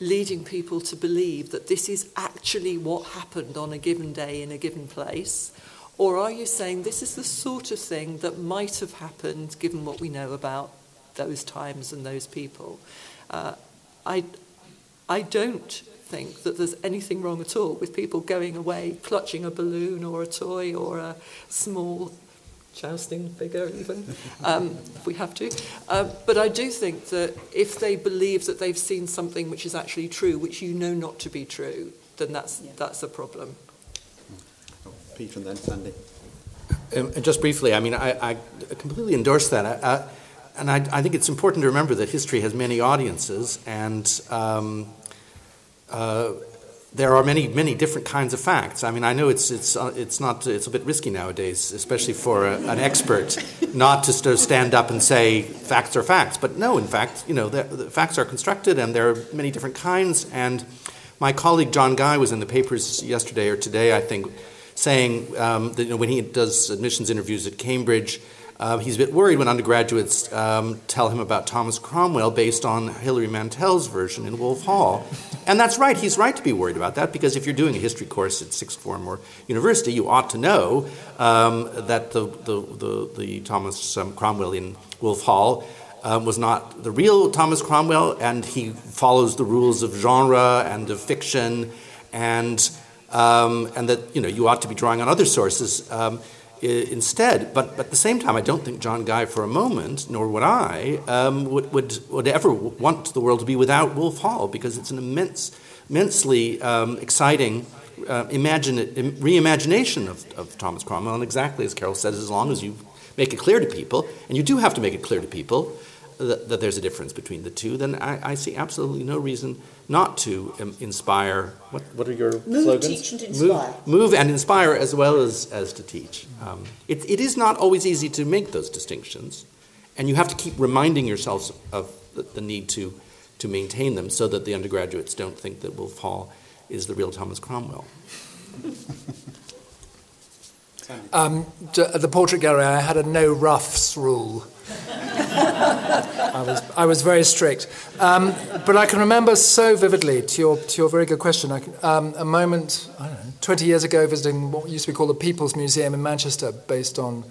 leading people to believe that this is actually what happened on a given day in a given place? Or are you saying this is the sort of thing that might have happened given what we know about those times and those people? Uh, I, I don't think that there's anything wrong at all with people going away clutching a balloon or a toy or a small jousting figure, even, um, if we have to. Uh, but I do think that if they believe that they've seen something which is actually true, which you know not to be true, then that's yeah. that's a problem. Peter and then Sandy. Um, and just briefly, I mean, I, I completely endorse that. I, I, and I, I think it's important to remember that history has many audiences, and um, uh, there are many, many different kinds of facts. I mean, I know it's it's uh, it's not it's a bit risky nowadays, especially for a, an expert, not to st- stand up and say facts are facts. But no, in fact, you know, the, the facts are constructed, and there are many different kinds. And my colleague John Guy was in the papers yesterday or today, I think, saying um, that you know, when he does admissions interviews at Cambridge, uh, he's a bit worried when undergraduates um, tell him about Thomas Cromwell based on Hilary Mantel's version in Wolf Hall. And that's right, he's right to be worried about that, because if you're doing a history course at sixth form or university, you ought to know um, that the the, the, the Thomas um, Cromwell in Wolf Hall um, was not the real Thomas Cromwell, and he follows the rules of genre and of fiction, and um, and that you know you ought to be drawing on other sources um, I- instead. But, but at the same time, I don't think John Guy for a moment, nor would I, um, would, would would ever want the world to be without Wolf Hall, because it's an immense, immensely um, exciting uh, imagine, reimagination of, of Thomas Cromwell. And exactly as Carol says, as long as you make it clear to people, and you do have to make it clear to people that, that there's a difference between the two, then I, I see absolutely no reason not to um, inspire. What, what are your move, slogans? Teach and inspire. Move, move and inspire, as well as, as to teach. Um, it, it is not always easy to make those distinctions, and you have to keep reminding yourselves of the, the need to, to maintain them, so that the undergraduates don't think that Wolf Hall is the real Thomas Cromwell. um, to, at the Portrait Gallery, I had a no roughs rule. I was I was very strict, um, but I can remember so vividly to your to your very good question. I can, um, a moment I don't know twenty years ago, visiting what used to be called the People's Museum in Manchester, based on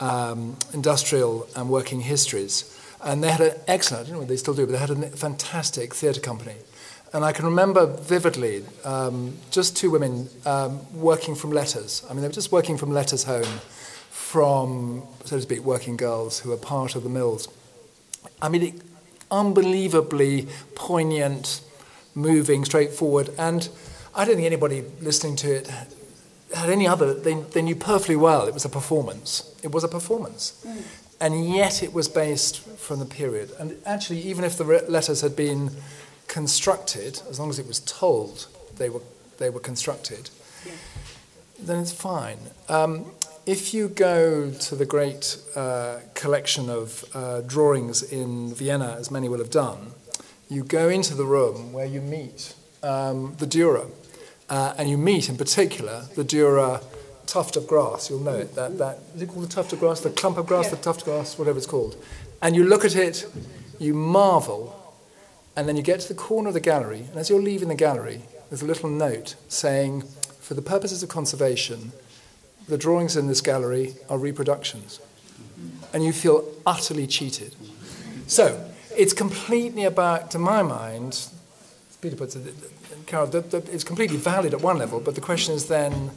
um, industrial and working histories, and they had an excellent. I don't know what they still do, but they had a fantastic theatre company, And I can remember vividly um, just two women um, working from letters. I mean, they were just working from letters home from, so to speak, working girls who were part of the mills. I mean, it, unbelievably poignant, moving, straightforward. And I don't think anybody listening to it had any other... They, they knew perfectly well it was a performance. It was a performance. Mm. And yet it was based from the period. And actually, even if the letters had been... constructed, as long as it was told they were they were constructed, yeah. Then it's fine. Um, if you go to the great uh, collection of uh, drawings in Vienna, as many will have done, you go into the room where you meet um, the Dürer, uh, and you meet in particular the Dürer tuft of grass. You'll know it. That that is it called the tuft of grass, the clump of grass, yeah. The tuft of grass, whatever it's called. And you look at it, you marvel. And then you get to the corner of the gallery, and as you're leaving the gallery, there's a little note saying, for the purposes of conservation, the drawings in this gallery are reproductions. And you feel utterly cheated. So it's completely about, to my mind, as Peter puts it, Carol, the, the, it's completely valid at one level, but the question is then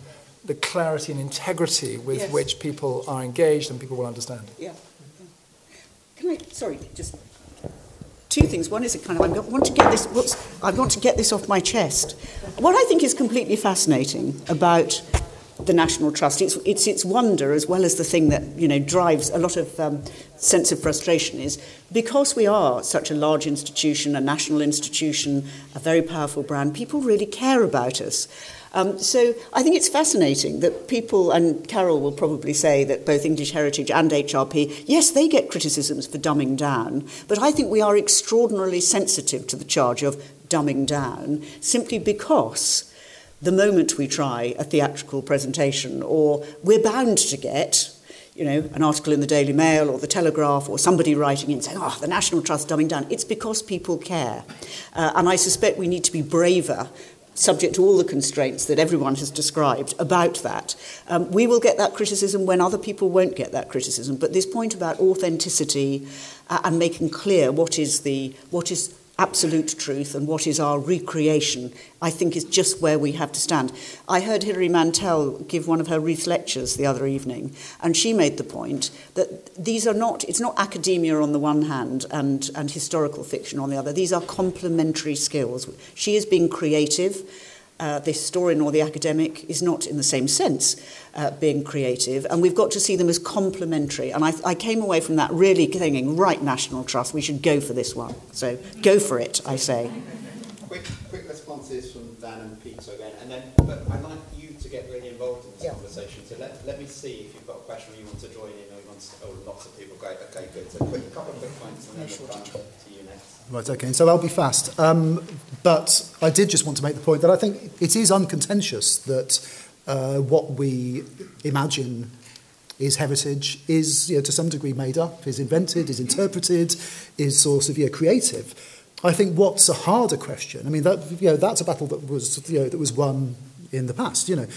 the clarity and integrity with yes. which people are engaged and people will understand. Yeah. Can I, sorry, just... Two things. One is a kind of I want to get this. Whoops, I want to get this off my chest. What I think is completely fascinating about the National Trust, it's it's its wonder as well as the thing that you know drives a lot of um, sense of frustration is because we are such a large institution, a national institution, a very powerful brand. People really care about us. Um, so I think it's fascinating that people, and Carol will probably say that both English Heritage and H R P, yes, they get criticisms for dumbing down, but I think we are extraordinarily sensitive to the charge of dumbing down simply because the moment we try a theatrical presentation or we're bound to get... you know, an article in the Daily Mail or the Telegraph or somebody writing in saying, oh, the National Trust dumbing down. It's because people care. Uh, and I suspect we need to be braver, subject to all the constraints that everyone has described about that. Um, we will get that criticism when other people won't get that criticism. But this point about authenticity uh, and making clear what is the... what is absolute truth and what is our recreation, I think is just where we have to stand. I heard Hilary Mantel give one of her Ruth lectures the other evening, and she made the point that these are not, it's not academia on the one hand and, and historical fiction on the other. These are complementary skills. She is being creative. Uh, the historian or the academic is not in the same sense uh, being creative, and we've got to see them as complementary. And I, I came away from that really thinking, right, National Trust, we should go for this one. So go for it, I say. Quick, quick responses from Dan and Peter again, and then but I'd like you to get really involved in this yeah. conversation. So let let me see if you've got a question or you want to join in, or you want to, oh, lots of people. Great, okay, good. So quick, couple of quick points, and then we'll come to you next. Right, okay, so I'll be fast. Um, but I did just want to make the point that I think it is uncontentious that uh, what we imagine is heritage is, you know, to some degree made up, is invented, is interpreted, is sort of, you know, creative. I think what's a harder question, I mean, that, you know, that's a battle that was, you know, that was won in the past, you know.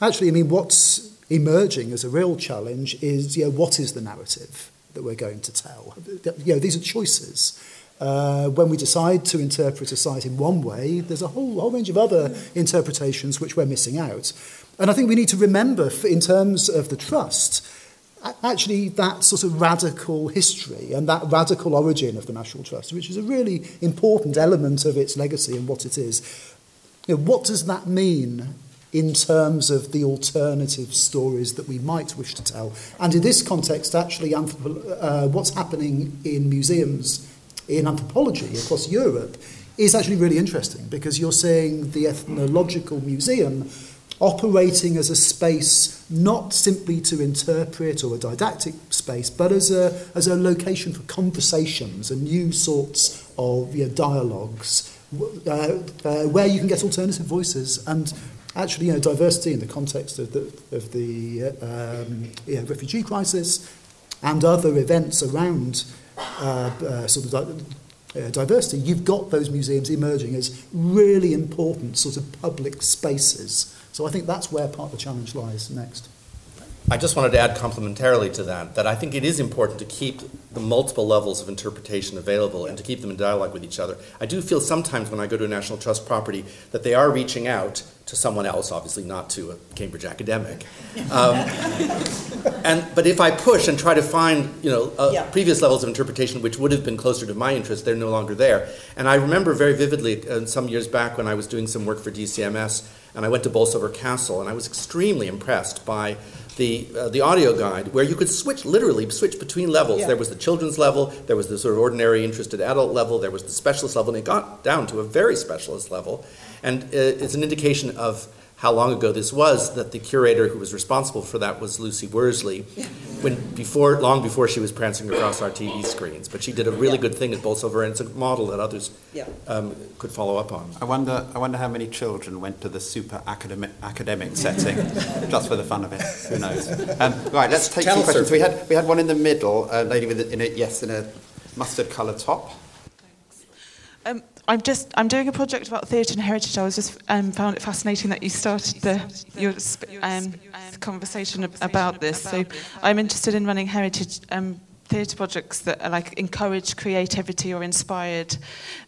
Actually, I mean, what's emerging as a real challenge is, you know, what is the narrative that we're going to tell? You know, these are choices. Uh, when we decide to interpret a site in one way, there's a whole, whole range of other interpretations which we're missing out. And I think we need to remember, in terms of the Trust, actually that sort of radical history and that radical origin of the National Trust, which is a really important element of its legacy and what it is. You know, what does that mean in terms of the alternative stories that we might wish to tell? And in this context, actually, uh, what's happening in museums in anthropology across Europe is actually really interesting, because you're seeing the Ethnological Museum operating as a space not simply to interpret or a didactic space, but as a as a location for conversations and new sorts of, you know, dialogues uh, uh, where you can get alternative voices and actually, you know, diversity in the context of the of the um, you know, refugee crisis and other events around. Uh, uh, sort of uh, diversity, you've got those museums emerging as really important sort of public spaces. So I think that's where part of the challenge lies next. I just wanted to add complementarily to that, that I think it is important to keep the multiple levels of interpretation available and to keep them in dialogue with each other. I do feel sometimes when I go to a National Trust property that they are reaching out to someone else, obviously not to a Cambridge academic. Um, and but if I push and try to find, you know, uh, yeah. previous levels of interpretation which would have been closer to my interest, they're no longer there. And I remember very vividly uh, some years back when I was doing some work for D C M S, and I went to Bolsover Castle, and I was extremely impressed by the uh, the audio guide, where you could switch, literally switch between levels. Yeah. There was the children's level, there was the sort of ordinary interested adult level, there was the specialist level, and it got down to a very specialist level. And uh, it's an indication of how long ago this was that the curator who was responsible for that was Lucy Worsley, when before, long before she was prancing across our T V screens. But she did a really yeah. good thing at Bolsover, and it's a model that others yeah. um, could follow up on. I wonder, I wonder how many children went to the super academic, academic setting, just for the fun of it. Who knows? Um, right, let's take Tell some questions. Her. We had we had one in the middle, a lady with a, in a yes in a mustard colour top. Thanks. Um, I'm just. I'm doing a project about theatre and heritage. I was just um, found it fascinating that you started the your um, conversation about this. So I'm interested in running heritage um, theatre projects that are like encourage creativity or inspired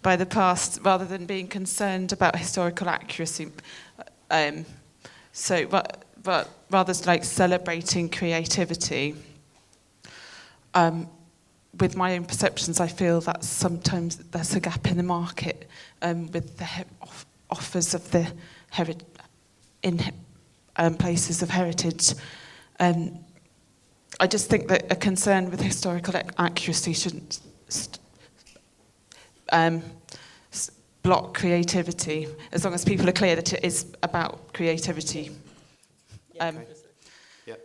by the past, rather than being concerned about historical accuracy. Um, so, but but rather like celebrating creativity. Um, With my own perceptions, I feel that sometimes there's a gap in the market um, with the he- off- offers of the heri- in he- um, places of heritage. Um, I just think that a concern with historical ac- accuracy shouldn't st- um, s- block creativity, as long as people are clear that it is about creativity. Yeah. Um, yeah.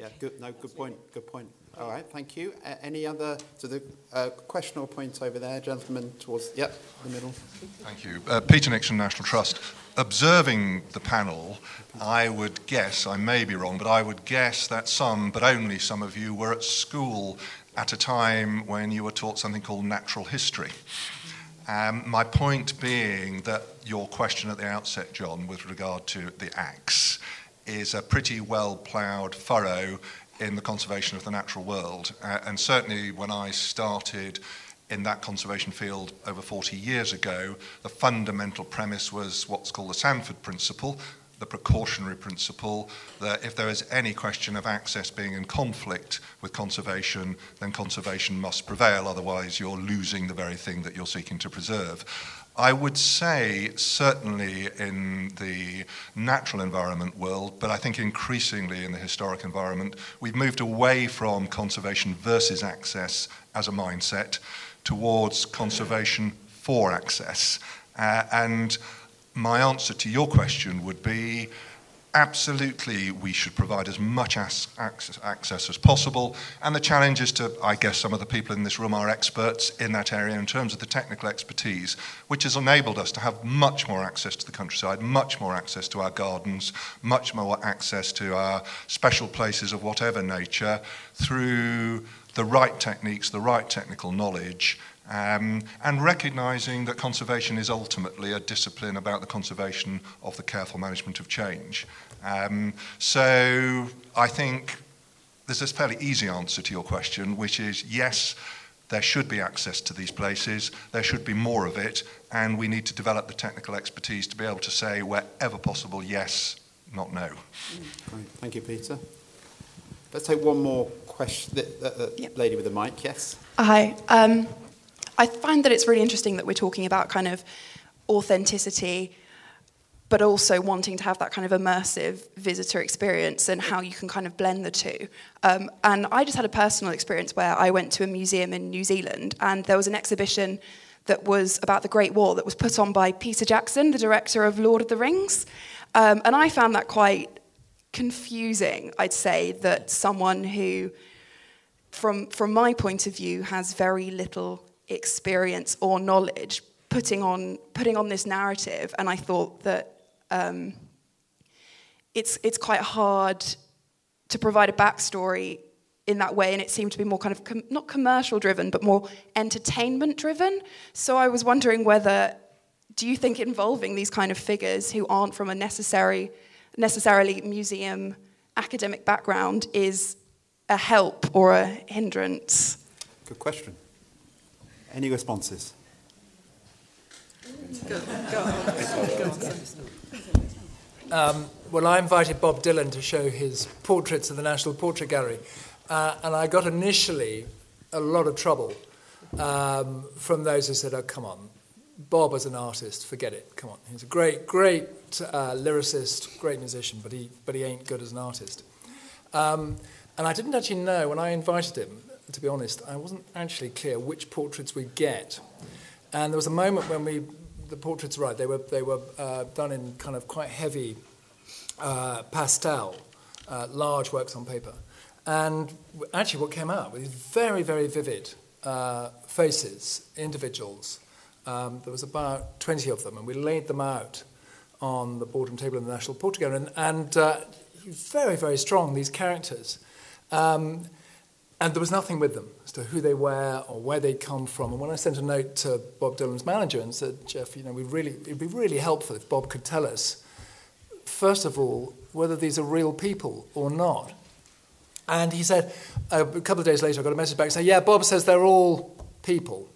Yeah. Good. No. Good point. Good point. All right, thank you. Uh, any other, so the uh, question or point over there, gentlemen, towards, yep, the middle. Thank you. Uh, Peter Nixon, National Trust. Observing the panel, I would guess, I may be wrong, but I would guess that some, but only some of you were at school at a time when you were taught something called natural history. Um, my point being that your question at the outset, John, with regard to the axe, is a pretty well-ploughed furrow in the conservation of the natural world. Uh, and certainly when I started in that conservation field over forty years ago, the fundamental premise was what's called the Sanford principle, the precautionary principle, that if there is any question of access being in conflict with conservation, then conservation must prevail, otherwise you're losing the very thing that you're seeking to preserve. I would say certainly in the natural environment world, but I think increasingly in the historic environment, we've moved away from conservation versus access as a mindset towards conservation for access. Uh, and my answer to your question would be, absolutely, we should provide as much as access as possible. And the challenge is to, I guess some of the people in this room are experts in that area in terms of the technical expertise, which has enabled us to have much more access to the countryside, much more access to our gardens, much more access to our special places of whatever nature through the right techniques, the right technical knowledge, Um, and recognising that conservation is ultimately a discipline about the conservation of the careful management of change. Um, so I think there's this fairly easy answer to your question, which is yes, there should be access to these places, there should be more of it, and we need to develop the technical expertise to be able to say wherever possible, yes, not no. Great. Thank you, Peter. Let's take one more question. The, the, the yep. lady with the mic, yes? Hi. Um, I find that it's really interesting that we're talking about kind of authenticity, but also wanting to have that kind of immersive visitor experience and how you can kind of blend the two. Um, and I just had a personal experience where I went to a museum in New Zealand and there was an exhibition that was about the Great War that was put on by Peter Jackson, the director of Lord of the Rings. Um, and I found that quite confusing, I'd say, that someone who, from from my point of view, has very little experience or knowledge putting on putting on this narrative, and I thought that um, it's it's quite hard to provide a backstory in that way, and it seemed to be more kind of com- not commercial driven, but more entertainment driven. So I was wondering whether do you think involving these kind of figures who aren't from a necessary necessarily museum academic background is a help or a hindrance? Good question. Any responses? Go, go on. Go on, um, well, I invited Bob Dylan to show his portraits at the National Portrait Gallery, uh, and I got initially a lot of trouble um, from those who said, oh, come on, Bob as an artist, forget it, come on. He's a great, great uh, lyricist, great musician, but he, but he ain't good as an artist. Um, and I didn't actually know, when I invited him, to be honest, I wasn't actually clear which portraits we'd get. And there was a moment when we... the portraits arrived. They were they were uh, done in kind of quite heavy uh, pastel, uh, large works on paper, and actually what came out were these very very vivid uh, faces, individuals. Um, there was about twenty of them, and we laid them out on the boardroom table in the National Portrait Gallery, and, and uh, very very strong these characters, um, and there was nothing with them. To who they were or where they'd come from. And when I sent a note to Bob Dylan's manager and said, Jeff, you know, we really it'd be really helpful if Bob could tell us, first of all, whether these are real people or not. And he said, uh, a couple of days later, I got a message back saying, yeah, Bob says they're all people.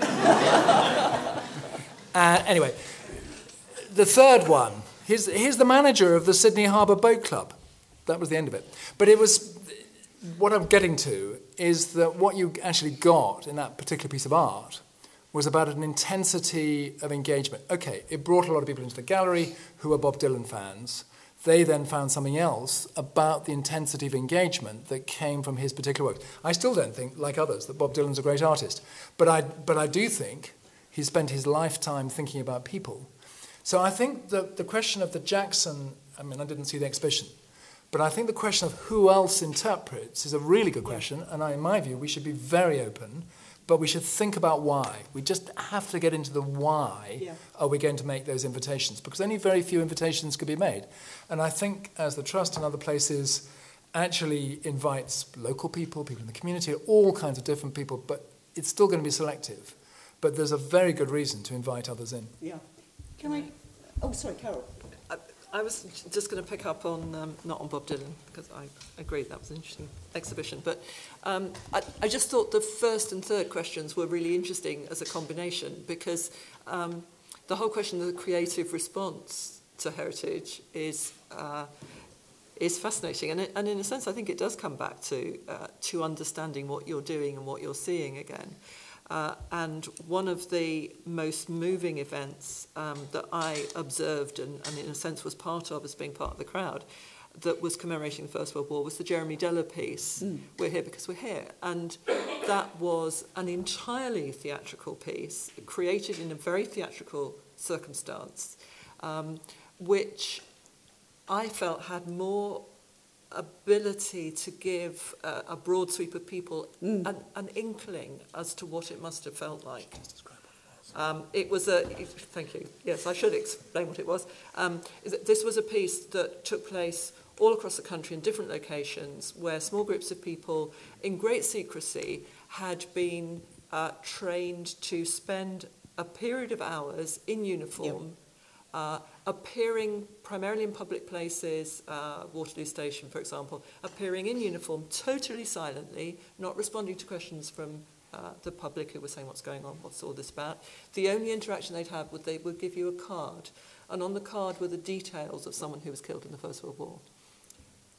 uh, anyway, the third one, he's, he's the manager of the Sydney Harbour Boat Club. That was the end of it. But it was... what I'm getting to is that what you actually got in that particular piece of art was about an intensity of engagement. Okay, it brought a lot of people into the gallery who were Bob Dylan fans. They then found something else about the intensity of engagement that came from his particular work. I still don't think, like others, that Bob Dylan's a great artist. But I, but I do think he spent his lifetime thinking about people. So I think the, the question of the Jackson... I mean, I didn't see the exhibition. But I think the question of who else interprets is a really good question, and I, in my view, we should be very open, but we should think about why. We just have to get into the why yeah. are we going to make those invitations, because only very few invitations could be made. And I think, as the Trust and other places actually invites local people, people in the community, all kinds of different people, but it's still going to be selective. But there's a very good reason to invite others in. Yeah. Can I... Oh, sorry, Carol. I was just going to pick up on, um, not on Bob Dylan, because I agree that was an interesting exhibition, but um, I, I just thought the first and third questions were really interesting as a combination, because um, the whole question of the creative response to heritage is uh, is fascinating, and, it, and in a sense I think it does come back to uh, to understanding what you're doing and what you're seeing again. Uh, and one of the most moving events um, that I observed and, and in a sense was part of as being part of the crowd that was commemorating the First World War was the Jeremy Deller piece, mm. We're Here Because We're Here. And that was an entirely theatrical piece created in a very theatrical circumstance, um, which I felt had more ability to give uh, a broad sweep of people mm. an, an inkling as to what it must have felt like. Um, it was a... Thank you. Yes, I should explain what it was. Um, this was a piece that took place all across the country in different locations where small groups of people in great secrecy had been uh, trained to spend a period of hours in uniform yep. uh, appearing primarily in public places, uh, Waterloo Station, for example, appearing in uniform, totally silently, not responding to questions from uh, the public who were saying, what's going on, what's all this about? The only interaction they'd have would they would give you a card, and on the card were the details of someone who was killed in the First World War.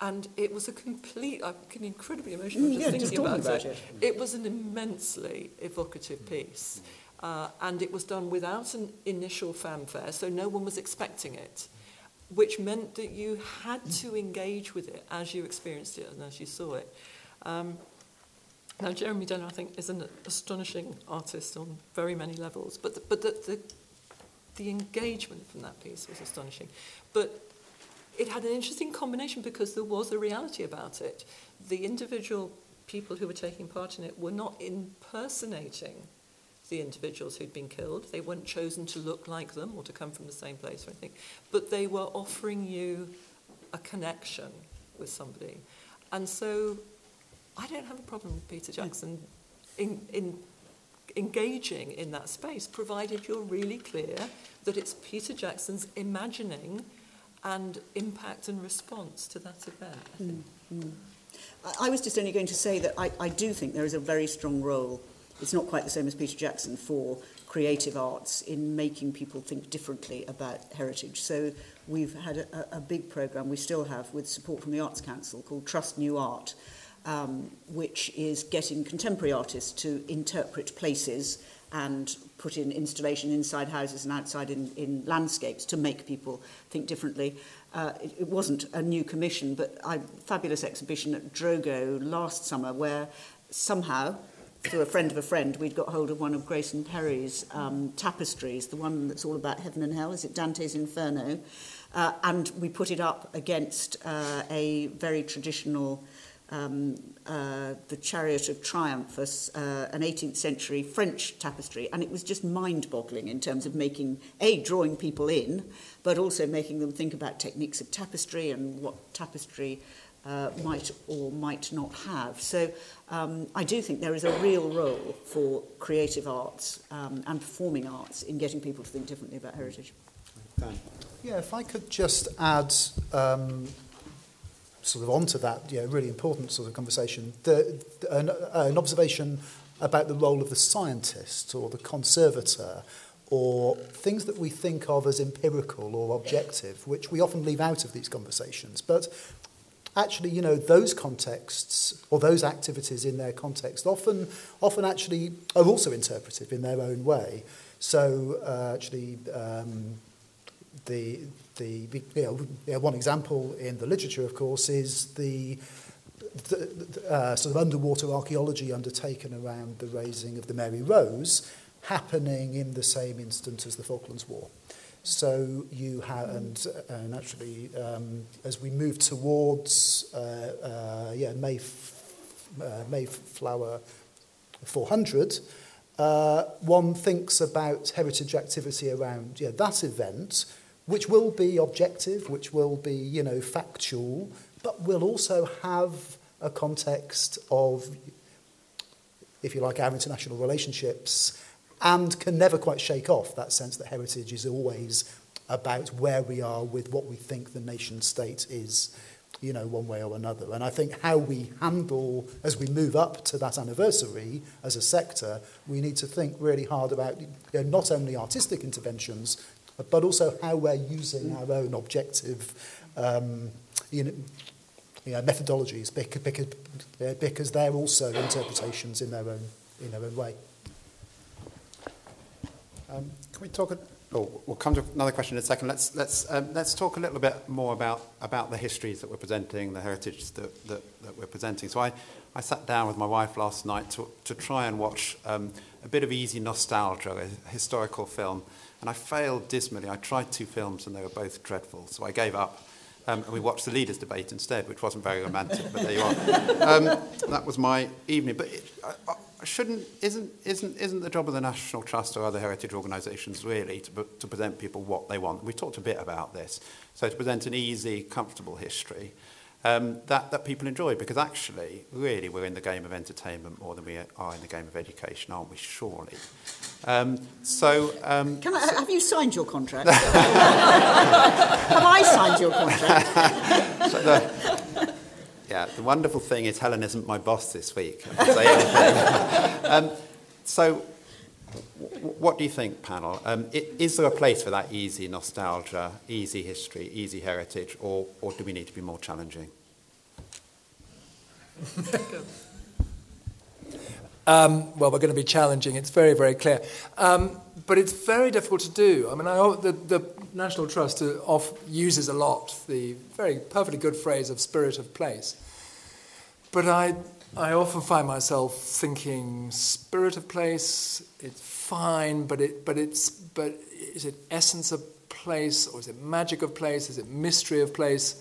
And it was a complete, I'm incredibly emotional mm, just yeah, thinking just about, about it. it. It was an immensely evocative piece. Uh, and it was done without an initial fanfare, so no one was expecting it, which meant that you had to engage with it as you experienced it and as you saw it. Um, now, Jeremy Deller, I think, is an astonishing artist on very many levels, but the, but the, the, the engagement from that piece was astonishing. But it had an interesting combination because there was a reality about it. The individual people who were taking part in it were not impersonating the individuals who'd been killed. They weren't chosen to look like them or to come from the same place or anything, but they were offering you a connection with somebody. And so I don't have a problem with Peter Jackson in, in engaging in that space, provided you're really clear that it's Peter Jackson's imagining and impact and response to that event, I think. Mm, mm. I, I was just only going to say that I, I do think there is a very strong role, it's not quite the same as Peter Jackson, for creative arts in making people think differently about heritage. So we've had a, a big programme, we still have, with support from the Arts Council, called Trust New Art, um, which is getting contemporary artists to interpret places and put in installation inside houses and outside in, in landscapes to make people think differently. Uh, it, it wasn't a new commission, but a fabulous exhibition at Drogo last summer where somehow, through a friend of a friend, we'd got hold of one of Grayson Perry's um, tapestries, the one that's all about heaven and hell, is it Dante's Inferno? Uh, and we put it up against uh, a very traditional... Um, uh, the Chariot of Triumph, uh, an eighteenth century French tapestry, and it was just mind-boggling in terms of making, A, drawing people in, but also making them think about techniques of tapestry and what tapestry uh, might or might not have. So um, I do think there is a real role for creative arts um, and performing arts in getting people to think differently about heritage. Dan. Yeah, if I could just add... Um, sort of onto that, yeah, really important sort of conversation, the, the, an, uh, an observation about the role of the scientist or the conservator or things that we think of as empirical or objective, which we often leave out of these conversations. But actually, you know, those contexts or those activities in their context often often actually are also interpretive in their own way. So uh, actually... Um, The, the the you know, one example in the literature, of course, is the, the uh, sort of underwater archaeology undertaken around the raising of the Mary Rose, happening in the same instant as the Falklands War. So you have, and, and actually, um, as we move towards uh, uh, yeah Mayf- uh, Mayflower four hundred. Uh, one thinks about heritage activity around yeah, that event, which will be objective, which will be, you know, factual, but will also have a context of, if you like, our international relationships, and can never quite shake off that sense that heritage is always about where we are with what we think the nation state is, you know, one way or another. And I think how we handle, as we move up to that anniversary as a sector, we need to think really hard about, you know, not only artistic interventions, but also how we're using our own objective um, you know, you know, methodologies, because they're also interpretations in their own, in their own way. Um, can we talk... Oh, we'll come to another question in a second. Let's let's um, let's talk a little bit more about, about the histories that we're presenting, the heritage that, that, that we're presenting. So I, I sat down with my wife last night to to try and watch um, a bit of easy nostalgia, a historical film, and I failed dismally. I tried two films and they were both dreadful, so I gave up. Um, and we watched the leaders' debate instead, which wasn't very romantic, but there you are. Um, that was my evening. But it, I, I shouldn't, isn't, isn't, isn't the job of the National Trust or other heritage organisations really to, to present people what they want? We talked a bit about this. So to present an easy, comfortable history um, that, that people enjoy, because actually, really, we're in the game of entertainment more than we are in the game of education, aren't we? Surely. Um, so, um, Can I, so... Have you signed your contract? Have I signed your contract? So the, yeah, the wonderful thing is Helen isn't my boss this week. I can say anything. um, so, w- what do you think, panel? Um, it, is there a place for that easy nostalgia, easy history, easy heritage, or, or do we need to be more challenging? Um, well, we're going to be challenging. It's very, very clear. Um, but it's very difficult to do. I mean, I, the, the National Trust off uses a lot the very perfectly good phrase of spirit of place. But I, I often find myself thinking, spirit of place, it's fine, but it, but it's, but is it essence of place, or is it magic of place? Is it mystery of place?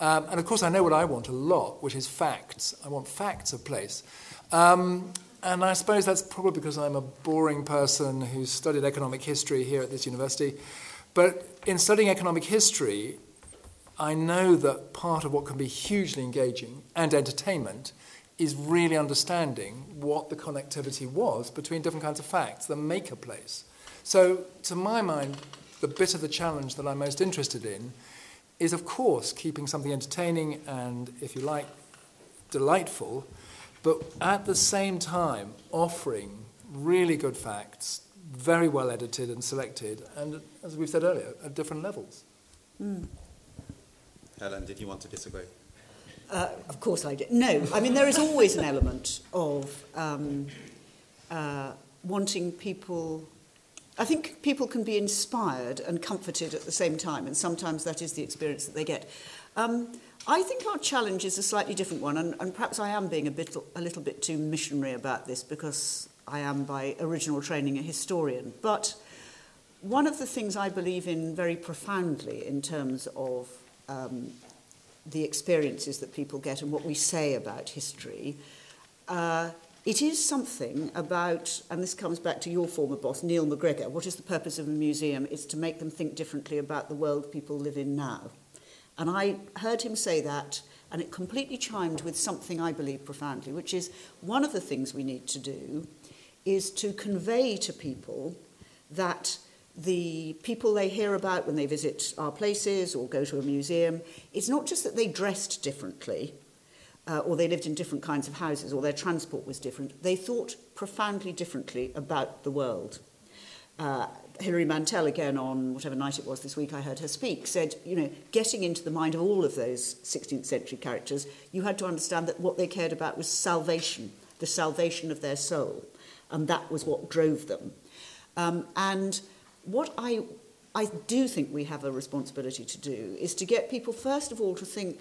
Um, and of course, I know what I want a lot, which is facts. I want facts of place. Um, And I suppose that's probably because I'm a boring person who studied economic history here at this university. But in studying economic history, I know that part of what can be hugely engaging and entertainment is really understanding what the connectivity was between different kinds of facts that make a place. So to my mind, the bit of the challenge that I'm most interested in is, of course, keeping something entertaining and, if you like, delightful, but at the same time offering really good facts, very well edited and selected, and, as we've said earlier, at different levels. Mm. Helen, did you want to disagree? Uh, of course I did. No, I mean, there is always an element of um, uh, wanting people... I think people can be inspired and comforted at the same time, and sometimes that is the experience that they get. Um, I think our challenge is a slightly different one, and, and perhaps I am being a, bit, a little bit too missionary about this, because I am by original training a historian. But one of the things I believe in very profoundly in terms of um, the experiences that people get and what we say about history, uh, it is something about, and this comes back to your former boss, Neil McGregor, what is the purpose of a museum? It's to make them think differently about the world people live in now. And I heard him say that, and it completely chimed with something I believe profoundly, which is one of the things we need to do is to convey to people that the people they hear about when they visit our places or go to a museum, it's not just that they dressed differently, Uh, or they lived in different kinds of houses, or their transport was different. They thought profoundly differently about the world. Uh, Hilary Mantel, again, on whatever night it was this week I heard her speak, said, you know, getting into the mind of all of those sixteenth century characters, you had to understand that what they cared about was salvation, the salvation of their soul, and that was what drove them. Um, and what I, I do think we have a responsibility to do is to get people, first of all, to think,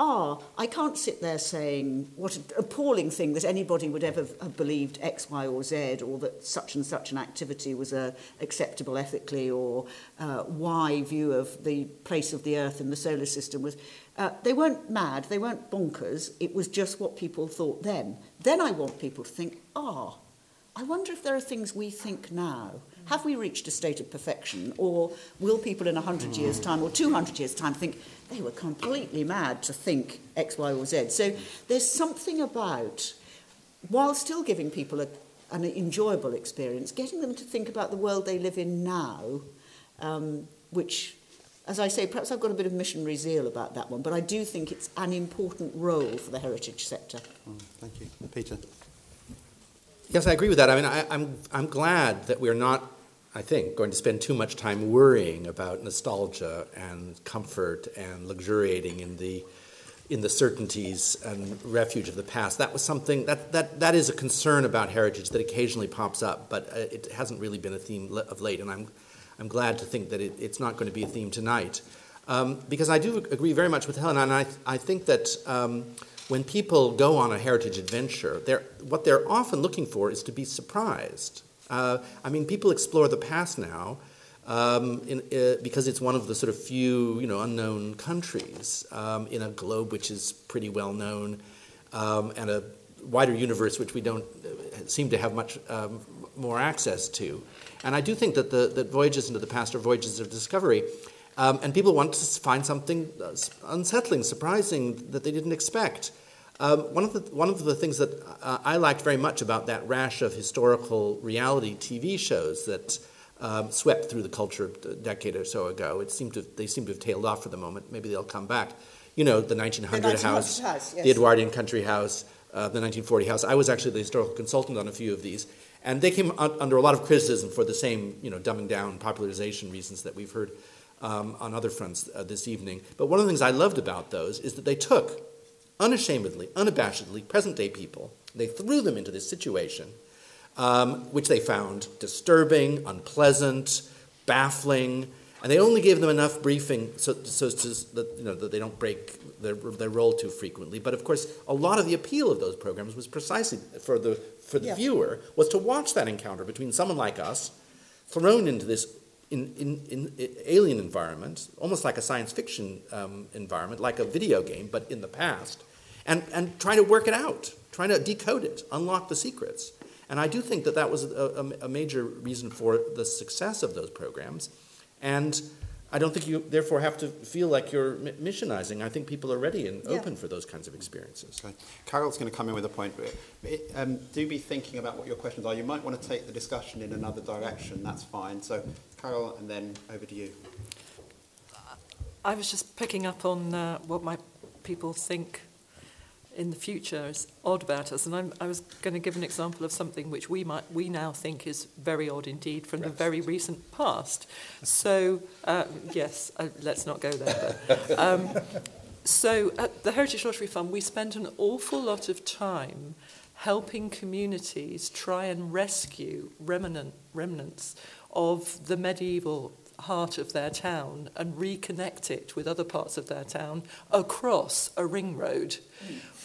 ah, I can't sit there saying what an appalling thing that anybody would ever have believed X, Y or Z, or that such and such an activity was uh, acceptable ethically, or uh, Y view of the place of the Earth in the solar system was... Uh, they weren't mad, they weren't bonkers, it was just what people thought then. Then I want people to think, ah, I wonder if there are things we think now. Have we reached a state of perfection? Or will people in one hundred years' time or two hundred years' time think they were completely mad to think X, Y or Z? So there's something about, while still giving people a, an enjoyable experience, getting them to think about the world they live in now, um, which, as I say, perhaps I've got a bit of missionary zeal about that one, but I do think it's an important role for the heritage sector. Mm, thank you. Peter? Yes, I agree with that. I mean, I, I'm I'm glad that we're not, I think, going to spend too much time worrying about nostalgia and comfort and luxuriating in the in the certainties and refuge of the past. That was something that that, that is a concern about heritage that occasionally pops up, but it hasn't really been a theme of late. And I'm I'm glad to think that it, it's not going to be a theme tonight, um, because I do agree very much with Helen, and I I think that. Um, When people go on a heritage adventure, they're, what they're often looking for is to be surprised. Uh, I mean, people explore the past now um, in, uh, because it's one of the sort of few, you know, unknown countries um, in a globe which is pretty well known um, and a wider universe which we don't uh, seem to have much um, more access to. And I do think that the that voyages into the past are voyages of discovery. Um, and people want to find something unsettling, surprising, that they didn't expect. Um, one of the one of the things that uh, I liked very much about that rash of historical reality T V shows that um, swept through the culture a decade or so ago, it seemed to they seemed to have tailed off for the moment. Maybe they'll come back. You know, the nineteen hundred, the nineteen hundred House, house yes. The Edwardian Country House, uh, the nineteen forty House. I was actually the historical consultant on a few of these, and they came un- under a lot of criticism for the same, you know, dumbing down, popularization reasons that we've heard. Um, on other fronts uh, this evening. But one of the things I loved about those is that they took, unashamedly, unabashedly, present-day people, they threw them into this situation, um, which they found disturbing, unpleasant, baffling, and they only gave them enough briefing so, so, so that, you know, that they don't break their, their role too frequently. But, of course, a lot of the appeal of those programs was precisely for the, for the yeah. viewer, was to watch that encounter between someone like us thrown into this In, in, in alien environment, almost like a science fiction um, environment, like a video game, but in the past, and, and trying to work it out, trying to decode it, unlock the secrets. And I do think that that was a, a, a major reason for the success of those programs. And I don't think you, therefore, have to feel like you're missionizing. I think people are ready and open yeah. for those kinds of experiences. Okay. Carol's going to come in with a point. It, um, do be thinking about what your questions are. You might want to take the discussion in another direction. That's fine. So, Carol, and then over to you. I was just picking up on uh, what my people think in the future is odd about us, and I'm, I was going to give an example of something which we might we now think is very odd indeed from the very recent past. So uh, yes, uh, let's not go there. But, um, so at the Heritage Lottery Fund, we spend an awful lot of time helping communities try and rescue remnant remnants of the medieval heart of their town and reconnect it with other parts of their town across a ring road,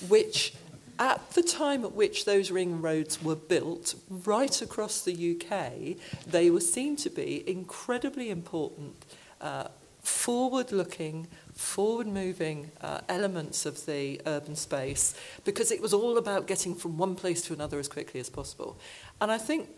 which at the time at which those ring roads were built right across the U K, they were seen to be incredibly important uh, forward-looking, forward-moving uh, elements of the urban space, because it was all about getting from one place to another as quickly as possible. And I think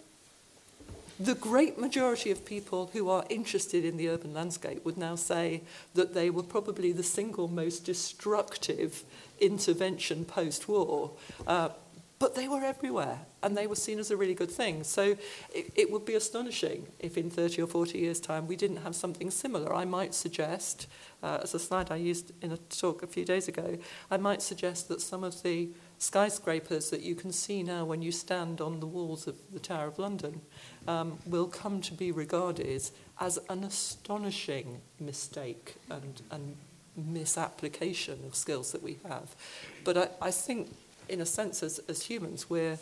the great majority of people who are interested in the urban landscape would now say that they were probably the single most destructive intervention post-war, uh, but they were everywhere, and they were seen as a really good thing. So it, it would be astonishing if in thirty or forty years' time we didn't have something similar. I might suggest, uh, as a slide I used in a talk a few days ago, I might suggest that some of the skyscrapers that you can see now when you stand on the walls of the Tower of London um, will come to be regarded as an astonishing mistake and, and misapplication of skills that we have. But I, I think, in a sense, as, as humans, we're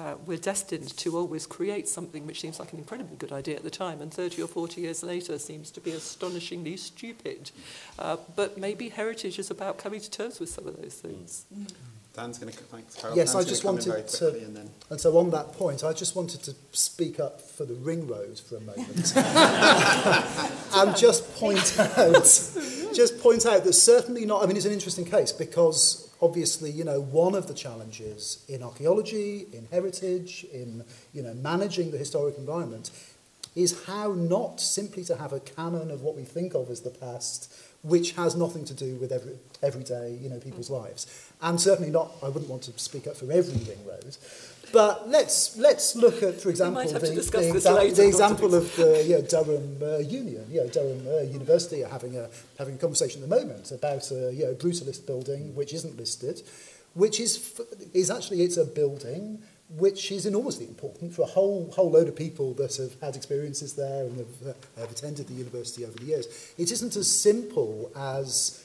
uh, we're destined to always create something which seems like an incredibly good idea at the time, and thirty or forty years later seems to be astonishingly stupid. Uh, but maybe heritage is about coming to terms with some of those things. Mm. Dan's going to thanks Carol. Yes, Dan's I just wanted to, and, then... and so on that point, I just wanted to speak up for the ring road for a moment, and just point out, just point out that certainly not. I mean, it's an interesting case because obviously, you know, one of the challenges in archaeology, in heritage, in you know managing the historic environment, is how not simply to have a canon of what we think of as the past, which has nothing to do with every everyday, you know, people's lives. And certainly not, I wouldn't want to speak up for every ring road. But let's let's look at, for example, the, the, exa- the example of the you know, Durham uh, Union. You know, Durham uh, University are having a having a conversation at the moment about a you know, brutalist building which isn't listed, which is is actually it's a building which is enormously important for a whole whole load of people that have had experiences there and have, uh, have attended the university over the years. It isn't as simple as,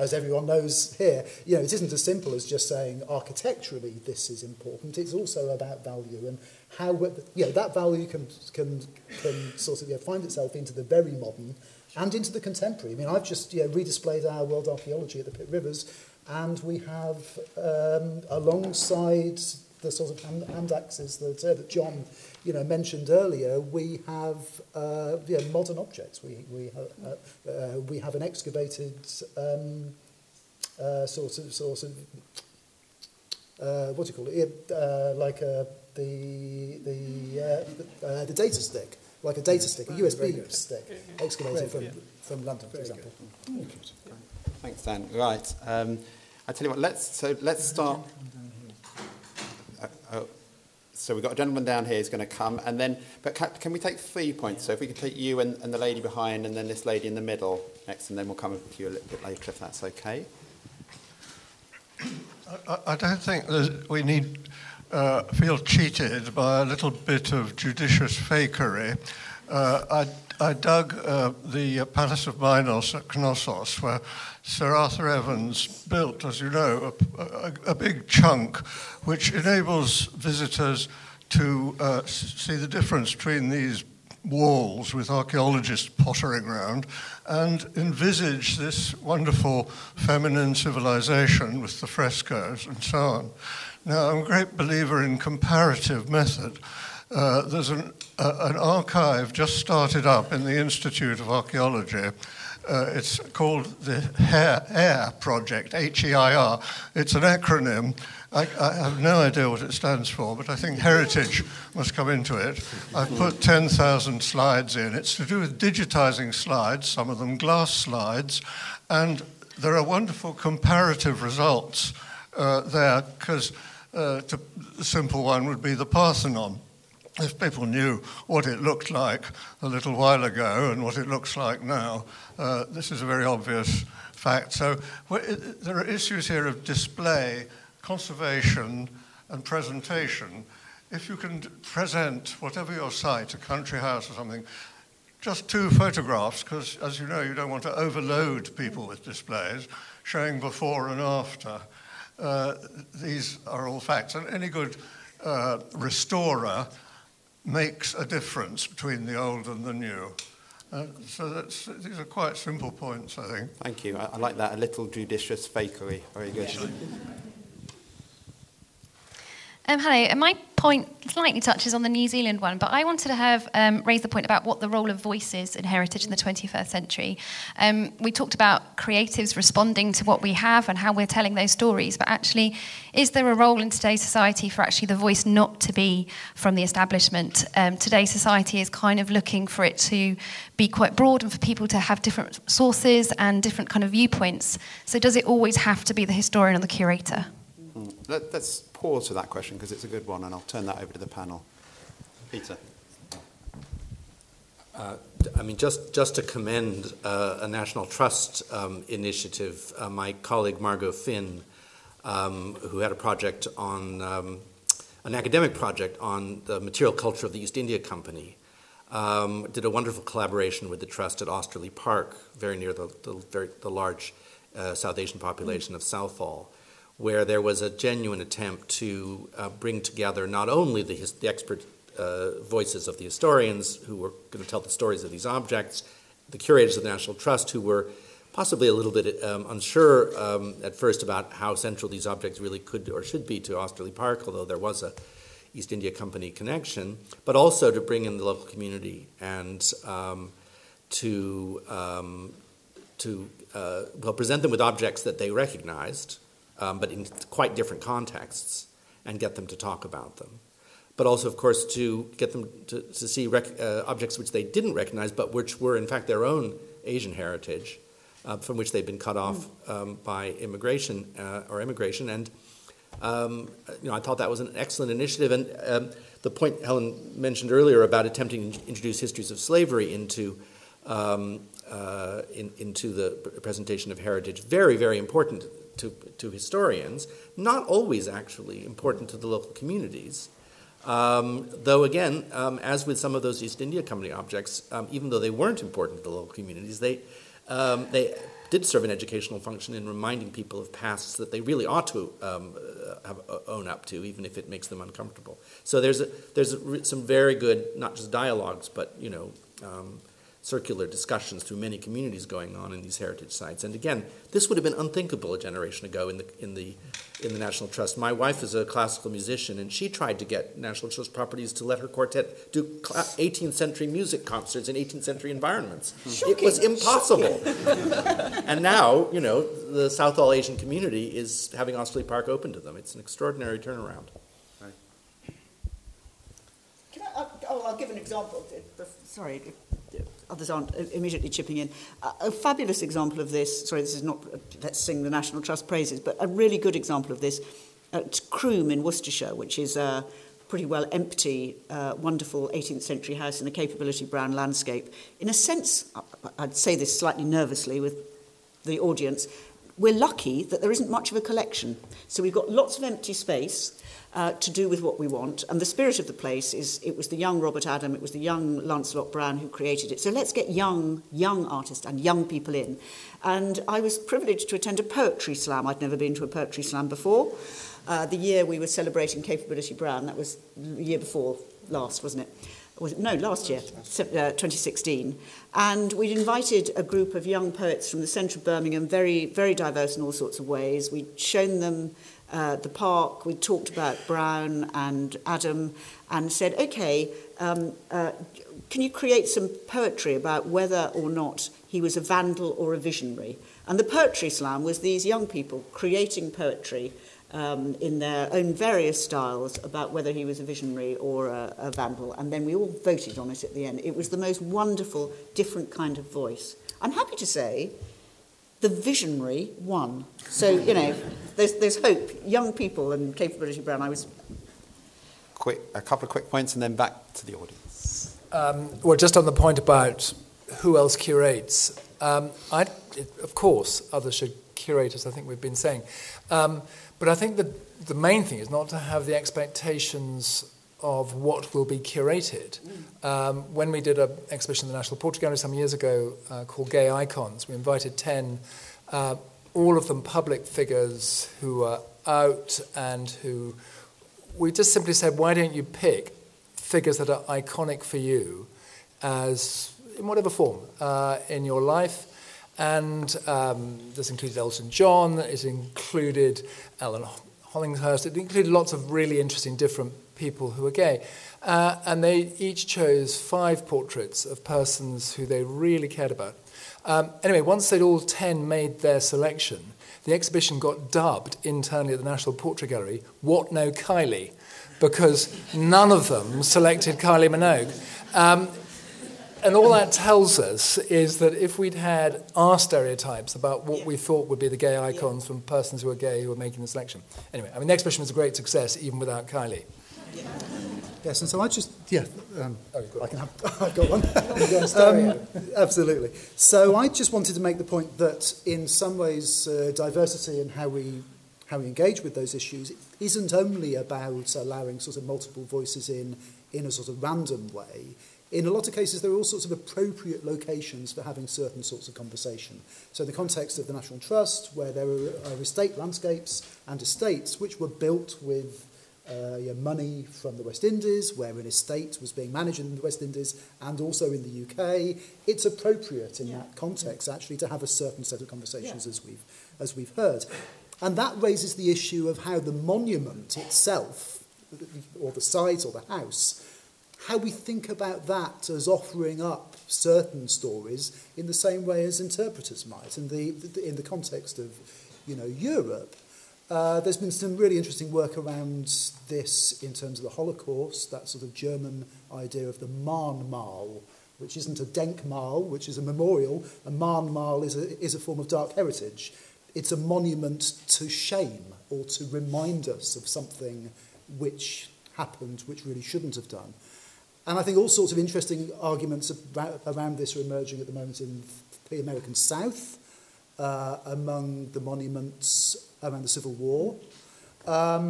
as everyone knows here, you know, it isn't as simple as just saying architecturally this is important. It's also about value and how, you know, that value can can can sort of you know, find itself into the very modern and into the contemporary. I mean, I've just you know, redisplayed our world archaeology at the Pitt Rivers, and we have um, alongside the sort of hand, hand axes that, uh, that John, you know, mentioned earlier, we have uh, you know, modern objects. We we have, uh, uh, we have an excavated um, uh, sort of sort of uh, what do you call it? Uh, like a, the the uh, uh, the data stick, like a data stick, a U S B stick, excavated from from London, for example. Very good. Thanks, Dan. Right, um, I tell you what. Let's so let's start. Oh, so we've got a gentleman down here who's going to come, and then, but can, can we take three points? So if we could take you and, and the lady behind, and then this lady in the middle next, and then we'll come to you a little bit later, if that's okay. I, I don't think that we need uh, feel cheated by a little bit of judicious fakery. Uh, I, I dug uh, the Palace of Minos at Knossos, where Sir Arthur Evans built, as you know, a, a, a big chunk which enables visitors to uh, see the difference between these walls with archaeologists pottering around and envisage this wonderful feminine civilization with the frescoes and so on. Now, I'm a great believer in comparative method. Uh, there's an, uh, an archive just started up in the Institute of Archaeology. Uh, it's called the HEIR Project, H E I R. It's an acronym. I, I have no idea what it stands for, but I think heritage must come into it. I've put ten thousand slides in. It's to do with digitizing slides, some of them glass slides, and there are wonderful comparative results uh, there, because uh, the simple one would be the Parthenon. if people knew what it looked like a little while ago and what it looks like now, uh, this is a very obvious fact. So well, it, there are issues here of display, conservation, and presentation. If you can present whatever your site, a country house or something, just two photographs, because as you know, you don't want to overload people with displays, showing before and after. Uh, these are all facts. And any good uh, restorer makes a difference between the old and the new. Uh, so that's, these are quite simple points, I think. Thank you. I, I like that, a little judicious fakery. Very good. Um, hello. My point slightly touches on the New Zealand one, but I wanted to have um, raised the point about what the role of voice is in heritage in the twenty-first century. Um, we talked about creatives responding to what we have and how we're telling those stories, but actually, is there a role in today's society for actually the voice not to be from the establishment? Um, today's society is kind of looking for it to be quite broad and for people to have different sources and different kind of viewpoints. So does it always have to be the historian or the curator? Mm. Let, that's... Pause for that question because it's a good one, and I'll turn that over to the panel. Peter. Uh, I mean, just, just to commend uh, a National Trust um, initiative, uh, my colleague Margot Finn, um, who had a project on, um, an academic project on the material culture of the East India Company, um, did a wonderful collaboration with the Trust at Osterley Park, very near the, the, very, the large uh, South Asian population of Southall, where there was a genuine attempt to uh, bring together not only the, his, the expert uh, voices of the historians who were going to tell the stories of these objects, the curators of the National Trust who were possibly a little bit um, unsure um, at first about how central these objects really could or should be to Osterley Park, although there was a East India Company connection, but also to bring in the local community and um, to, um, to uh, well, present them with objects that they recognized, Um, but in quite different contexts, and get them to talk about them. But also, of course, to get them to, to see rec- uh, objects which they didn't recognize, but which were, in fact, their own Asian heritage, uh, from which they've been cut off um, by immigration uh, or immigration. And um, you know, I thought that was an excellent initiative. And um, the point Helen mentioned earlier about attempting to introduce histories of slavery into um, uh, in, into the presentation of heritage, very, very important. To, to historians, not always actually important to the local communities. Um, though again, um, as with some of those East India Company objects, um, even though they weren't important to the local communities, they um, they did serve an educational function in reminding people of pasts that they really ought to um, have, own up to, even if it makes them uncomfortable. So there's a, there's a, some very good, not just dialogues, but you know. Um, circular discussions through many communities going on in these heritage sites. And again, this would have been unthinkable a generation ago in the in the in the National Trust. My wife is a classical musician, and she tried to get National Trust properties to let her quartet do eighteenth century music concerts in eighteenth century environments. Shocking. It was impossible. And now, you know, the Southall Asian community is having Osterley Park open to them. It's an extraordinary turnaround. Right. Can I? Oh, I'll give an example. Sorry. Others aren't immediately chipping in. A fabulous example of this, sorry, this is not, let's sing the National Trust praises, but a really good example of this at Croom in Worcestershire, which is a pretty well empty, uh, wonderful eighteenth century house in a Capability Brown landscape. In a sense, I'd say this slightly nervously with the audience, we're lucky that there isn't much of a collection. So we've got lots of empty space uh, to do with what we want. And the spirit of the place is it was the young Robert Adam, it was the young Lancelot Brown who created it. So let's get young, young artists and young people in. And I was privileged to attend a poetry slam. I'd never been to a poetry slam before. Uh, the year we were celebrating Capability Brown, that was the year before last, wasn't it? Was it, no, last year, twenty sixteen. And we'd invited a group of young poets from the centre of Birmingham, very, very diverse in all sorts of ways. We'd shown them uh, the park. We'd talked about Brown and Adam and said, OK, um, uh, can you create some poetry about whether or not he was a vandal or a visionary? And the poetry slam was these young people creating poetry Um, in their own various styles about whether he was a visionary or a, a vandal, and then we all voted on it at the end. It was the most wonderful, different kind of voice. I'm happy to say the visionary won. So, you know, there's, there's hope. Young people and Capability Brown, I was quick, a couple of quick points and then back to the audience. Um, well, just on the point about who else curates, um, I, of course others should curate, as I think we've been saying. Um, but I think that the main thing is not to have the expectations of what will be curated. Um, when we did an exhibition in the National Portrait Gallery some years ago uh, called Gay Icons, we invited ten, uh, all of them public figures who are out and who... We just simply said, why don't you pick figures that are iconic for you as in whatever form uh, in your life? And um, this included Elton John, it included Alan Hollinghurst, it included lots of really interesting different people who are gay. Uh, and they each chose five portraits of persons who they really cared about. Um, anyway, once they'd all ten made their selection, the exhibition got dubbed internally at the National Portrait Gallery, What No Kylie, because none of them selected Kylie Minogue. Um, and all that tells us is that if we'd had our stereotypes about what yeah. we thought would be the gay icons yeah. from persons who were gay who were making the selection. Anyway, I mean, the exhibition was a great success, even without Kylie. Yeah. Yes, and so I just, yeah, um, oh, I can have, I've got one. um, absolutely. So I just wanted to make the point that in some ways uh, diversity and how we how we engage with those issues isn't only about allowing sort of multiple voices in in a sort of random way. In a lot of cases, there are all sorts of appropriate locations for having certain sorts of conversation. So in the context of the National Trust, where there are estate landscapes and estates which were built with Uh, yeah, money from the West Indies, where an estate was being managed in the West Indies and also in the U K, it's appropriate in yeah. that context yeah. actually to have a certain set of conversations yeah. as we've as we've heard. And that raises the issue of how the monument itself, or the site or the house, how we think about that as offering up certain stories in the same way as interpreters might. And the, the in the context of, you know, Europe, Uh, there's been some really interesting work around this in terms of the Holocaust, that sort of German idea of the Mahnmal, which isn't a Denkmal, which is a memorial. A Mahnmal is a, is a form of dark heritage. It's a monument to shame or to remind us of something which happened, which really shouldn't have done. And I think all sorts of interesting arguments about, around this are emerging at the moment in the American South, uh, among the monuments around the Civil War, um,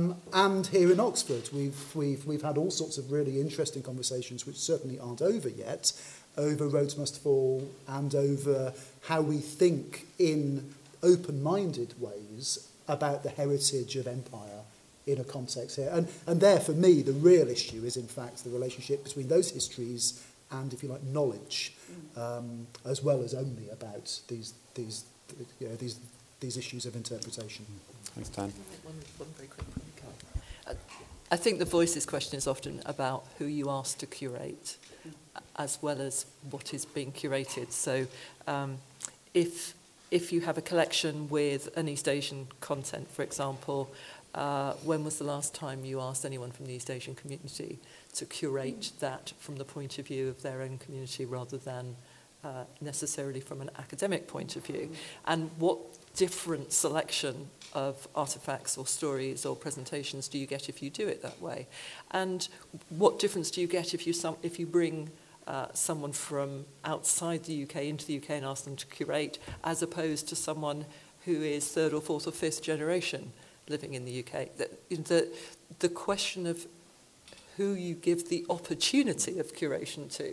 and here in Oxford, we've we've we've had all sorts of really interesting conversations, which certainly aren't over yet, over Roads Must Fall and over how we think in open-minded ways about the heritage of empire in a context here. And and there, for me, the real issue is in fact the relationship between those histories and, if you like, knowledge, um, as well as only about these these you know these. these issues of interpretation. Thanks, Dan. One, one very quick point. I think the voices question is often about who you ask to curate as well as what is being curated. So um, if if you have a collection with an East Asian content, for example, uh, when was the last time you asked anyone from the East Asian community to curate that from the point of view of their own community rather than uh, necessarily from an academic point of view? And what different selection of artifacts or stories or presentations do you get if you do it that way? And what difference do you get if you some, if you bring uh, someone from outside the U K into the U K and ask them to curate, as opposed to someone who is third or fourth or fifth generation living in the U K? The, the, the question of who you give the opportunity of curation to,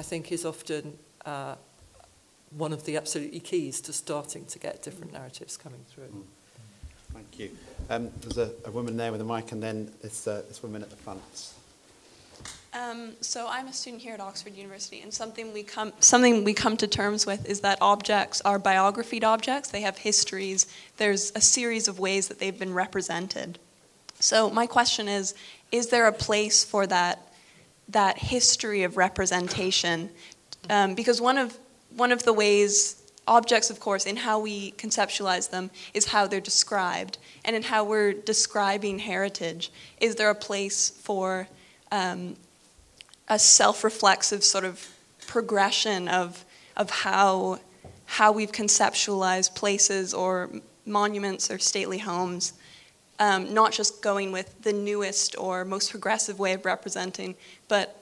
I think, is often... Uh, one of the absolutely keys to starting to get different narratives coming through. Thank you. Um, there's a, a woman there with a mic, and then this, uh, this woman at the front. Um, so I'm a student here at Oxford University, and something we come something we come to terms with is that objects are biographied objects. They have histories. There's a series of ways that they've been represented. So my question is, is there a place for that that history of representation? Um, because one of One of the ways, objects, of course, in how we conceptualize them is how they're described. And in how we're describing heritage, is there a place for um, a self-reflexive sort of progression of of how how we've conceptualized places or monuments or stately homes um, not just going with the newest or most progressive way of representing, but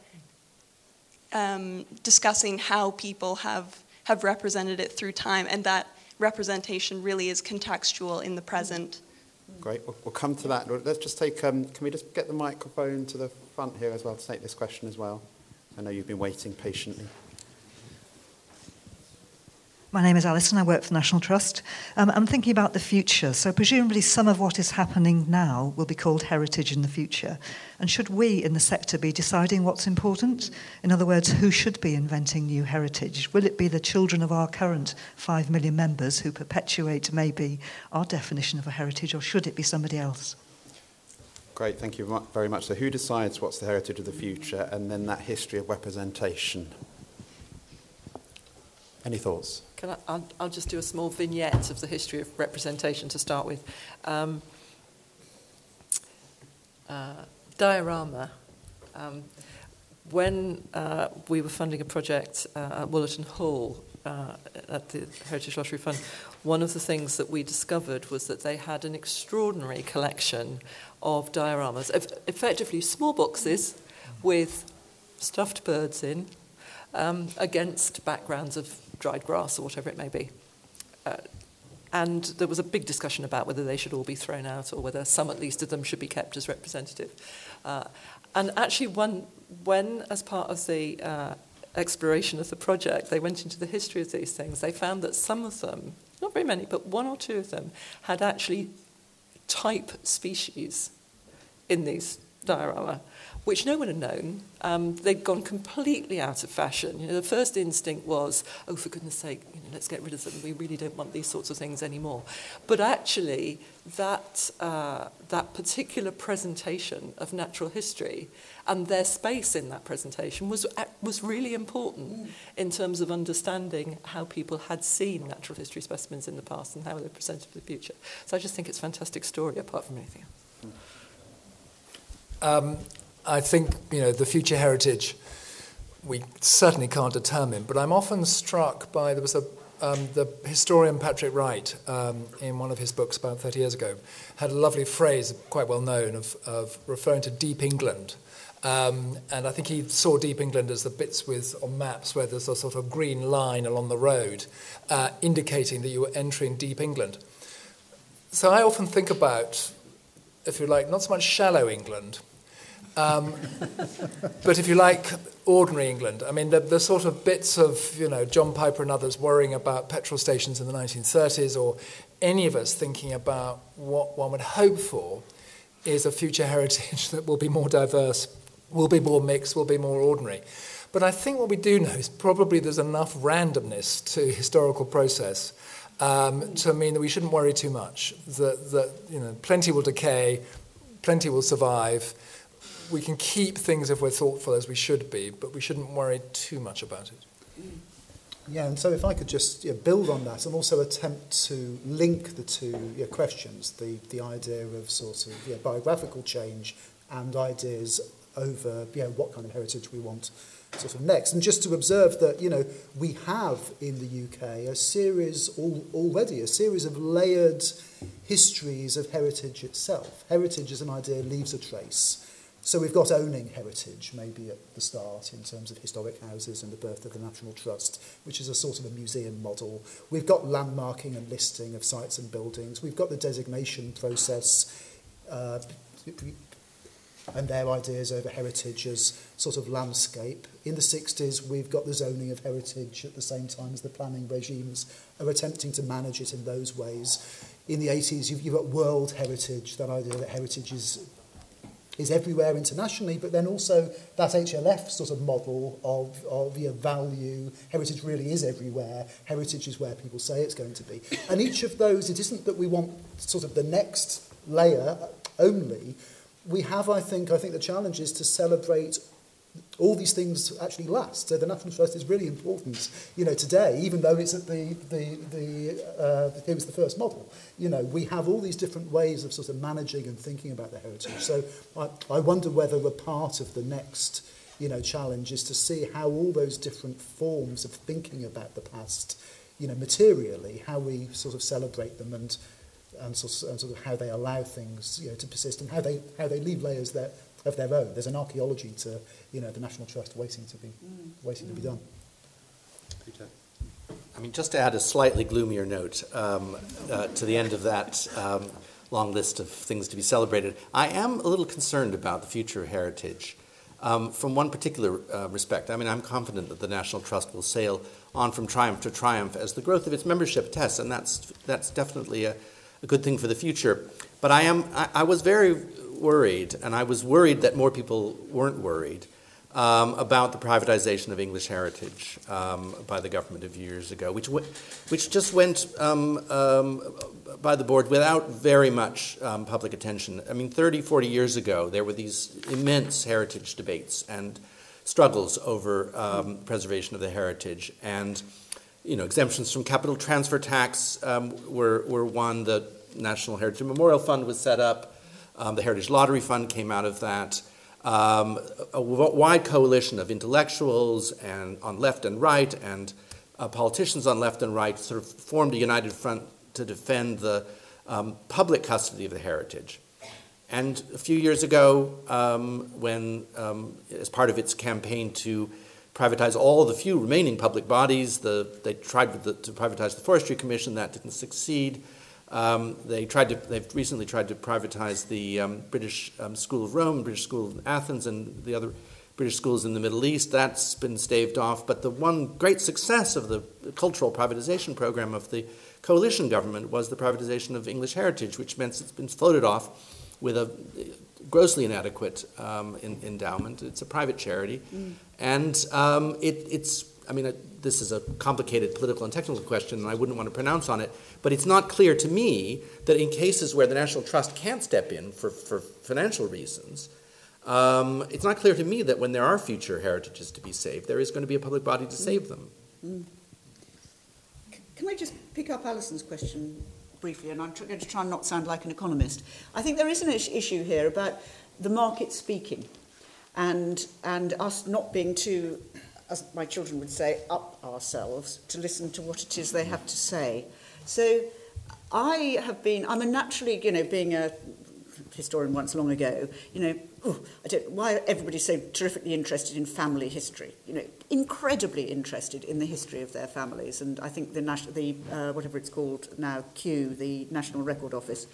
um, discussing how people have, have represented it through time, and that representation really is contextual in the present. Great, we'll, we'll come to that. Let's just take, um, can we just get the microphone to the front here as well to take this question as well? I know you've been waiting patiently. My name is Alison, I work for the National Trust. Um, I'm thinking about the future, so presumably some of what is happening now will be called heritage in the future. And should we in the sector be deciding what's important? In other words, who should be inventing new heritage? Will it be the children of our current five million members who perpetuate maybe our definition of a heritage, or should it be somebody else? Great, thank you very much. So who decides what's the heritage of the future, and then that history of representation? Any thoughts? Can I, I'll, I'll just do a small vignette of the history of representation to start with. Um, uh, diorama. Um, when uh, we were funding a project uh, at Woolerton Hall uh, at the Heritage Lottery Fund, one of the things that we discovered was that they had an extraordinary collection of dioramas, eff- effectively small boxes with stuffed birds in, um, against backgrounds of dried grass or whatever it may be. Uh, and there was a big discussion about whether they should all be thrown out or whether some at least of them should be kept as representative. Uh, and actually when, when, as part of the uh, exploration of the project, they went into the history of these things, they found that some of them, not very many, but one or two of them, had actually type species in these diorama, which no one had known. Um, they'd gone completely out of fashion. You know, the first instinct was, oh, for goodness sake, you know, let's get rid of them. We really don't want these sorts of things anymore. But actually, that uh, that particular presentation of natural history and their space in that presentation was was really important mm. in terms of understanding how people had seen natural history specimens in the past and how they presented for the future. So I just think it's a fantastic story, apart from anything else. Um, I think, you know, the future heritage we certainly can't determine, but I'm often struck by, there was a, um, the historian Patrick Wright, um, in one of his books about thirty years ago, had a lovely phrase, quite well known, of, of referring to deep England. Um, and I think he saw deep England as the bits with on maps where there's a sort of green line along the road, uh, indicating that you were entering deep England. So I often think about, if you like, not so much shallow England, Um, but if you like, ordinary England. I mean, the, the sort of bits of, you know, John Piper and others worrying about petrol stations in the nineteen thirties, or any of us thinking about what one would hope for is a future heritage that will be more diverse, will be more mixed, will be more ordinary. But I think what we do know is probably there's enough randomness to historical process um, to mean that we shouldn't worry too much, that, that, you know, plenty will decay, plenty will survive. We can keep things if we're thoughtful, as we should be, but we shouldn't worry too much about it. Yeah, and so if I could just yeah, build on that and also attempt to link the two yeah, questions, the, the idea of sort of yeah, biographical change and ideas over yeah, what kind of heritage we want sort of next. And just to observe that, you know, we have in the U K a series al- already, a series of layered histories of heritage itself. Heritage as an idea leaves a trace. So we've got owning heritage, maybe at the start, in terms of historic houses and the birth of the National Trust, which is a sort of a museum model. We've got landmarking and listing of sites and buildings. We've got the designation process uh, and their ideas over heritage as sort of landscape. In the sixties, we've got the zoning of heritage at the same time as the planning regimes are attempting to manage it in those ways. In the eighties, you've, you've got world heritage, that idea that heritage is... is everywhere internationally, but then also that H L F sort of model of, of yeah, value. Heritage really is everywhere. Heritage is where people say it's going to be. And each of those, it isn't that we want sort of the next layer only. We have, I think, I think the challenge is to celebrate all these things actually last. So the National Trust is really important, you know, today, even though it's at the, the, the uh, it was the first model. You know, we have all these different ways of sort of managing and thinking about the heritage. So I, I wonder whether a part of the next, you know, challenge is to see how all those different forms of thinking about the past, you know, materially, how we sort of celebrate them and and sort, and sort of how they allow things, you know, to persist, and how they how they leave layers that of their own. There's an archaeology to, you know, the National Trust waiting to be mm. waiting mm. to be done. Peter. I mean, just to add a slightly gloomier note um, uh, to the end of that um, long list of things to be celebrated, I am a little concerned about the future of heritage um, from one particular uh, respect. I mean, I'm confident that the National Trust will sail on from triumph to triumph as the growth of its membership tests, and that's that's definitely a, a good thing for the future. But I am I, I was very worried, and I was worried that more people weren't worried Um, about the privatization of English heritage um, by the government of years ago, which w- which just went um, um, by the board without very much um, public attention. I mean, thirty, forty years ago, there were these immense heritage debates and struggles over um, preservation of the heritage, and, you know, exemptions from capital transfer tax um, were, were one. The National Heritage Memorial Fund was set up. Um, the Heritage Lottery Fund came out of that. Um, a wide coalition of intellectuals and on left and right, and uh, politicians on left and right, sort of formed a united front to defend the um, public custody of the heritage. And a few years ago, um, when, um, as part of its campaign to privatize all the few remaining public bodies, the, they tried the, to privatize the Forestry Commission. That didn't succeed. Um, they tried to. They've recently tried to privatize the um, British um, School of Rome, British School of Athens, and the other British schools in the Middle East. That's been staved off. But the one great success of the cultural privatization program of the coalition government was the privatization of English heritage, which means it's been floated off with a grossly inadequate um, in, endowment. It's a private charity, mm. and um, it, it's. I mean, this is a complicated political and technical question, and I wouldn't want to pronounce on it, but it's not clear to me that in cases where the National Trust can't step in for, for financial reasons, um, it's not clear to me that when there are future heritages to be saved, there is going to be a public body to save them. Mm. Can I just pick up Alison's question briefly, and I'm going to try and not sound like an economist. I think there is an issue here about the market speaking and and us not being too, as my children would say, up ourselves to listen to what it is they have to say. So I have been, I'm a naturally, you know, being a historian once long ago, you know, ooh, I don't, why everybody's so terrifically interested in family history, you know, incredibly interested in the history of their families. And I think the, the uh, whatever it's called now, Q, the National Record Office,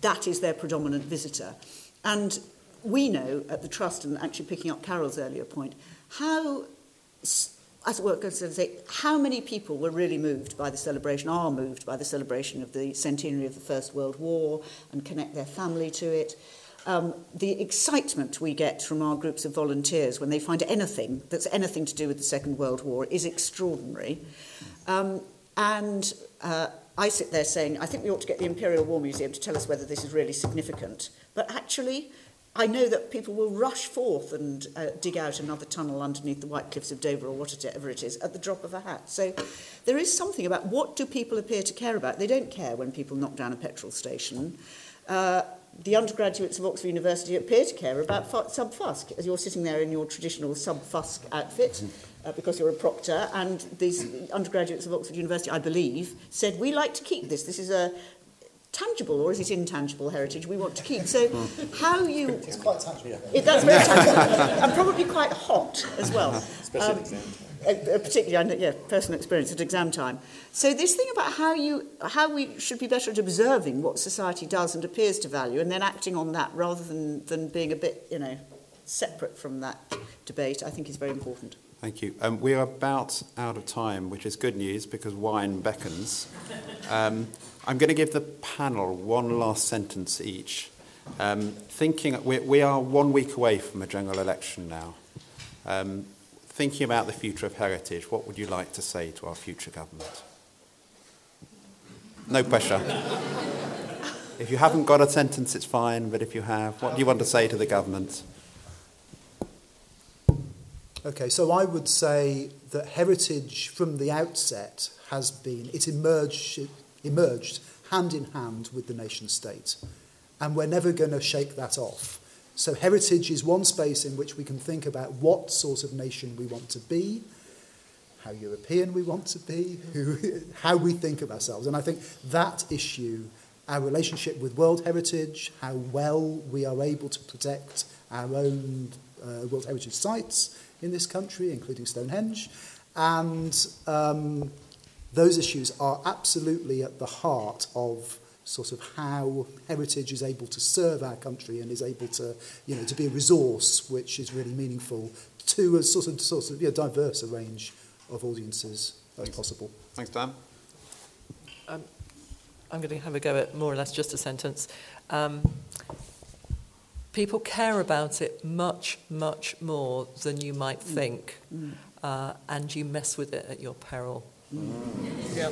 that is their predominant visitor. And we know at the Trust, and actually picking up Carol's earlier point, how... as we're going to say, how many people were really moved by the celebration, are moved by the celebration of the centenary of the First World War and connect their family to it. Um, the excitement we get from our groups of volunteers when they find anything that's anything to do with the Second World War is extraordinary. Um, and uh, I sit there saying, I think we ought to get the Imperial War Museum to tell us whether this is really significant. But actually... I know that people will rush forth and uh, dig out another tunnel underneath the White Cliffs of Dover or whatever it is at the drop of a hat. So there is something about what do people appear to care about. They don't care when people knock down a petrol station. Uh, the undergraduates of Oxford University appear to care about fu- sub-fusk, as you're sitting there in your traditional sub-fusk outfit uh, because you're a proctor, and these undergraduates of Oxford University, I believe, said, we like to keep this. This is a... tangible, or is it intangible heritage we want to keep? So how you... It's quite tangible. It, that's very tangible. And probably quite hot as well. Especially um, at exam time. Uh, particularly, yeah, personal experience at exam time. So this thing about how you, how we should be better at observing what society does and appears to value and then acting on that rather than, than being a bit, you know, separate from that debate, I think is very important. Thank you. Um, we are about out of time, which is good news because wine beckons. Um, I'm going to give the panel one last sentence each. Um, thinking we, we are one week away from a general election now. Um, thinking about the future of heritage, what would you like to say to our future government? No pressure. If you haven't got a sentence, it's fine, but if you have, what do you want to say to the government? Okay, so I would say that heritage from the outset has been, it emerged, it emerged hand in hand with the nation state. And we're never going to shake that off. So heritage is one space in which we can think about what sort of nation we want to be, how European we want to be, who, how we think of ourselves. And I think that issue our relationship with World Heritage, how well we are able to protect our own uh, World Heritage sites in this country, including Stonehenge. And um, those issues are absolutely at the heart of sort of how heritage is able to serve our country and is able to, you know, to be a resource which is really meaningful to a sort of, sort of you know, diverse a range of audiences as possible. Thanks, Dan. Um, I'm going to have a go at more or less just a sentence. Um, people care about it much, much more than you might think, mm. uh, and you mess with it at your peril. Mm. Yeah.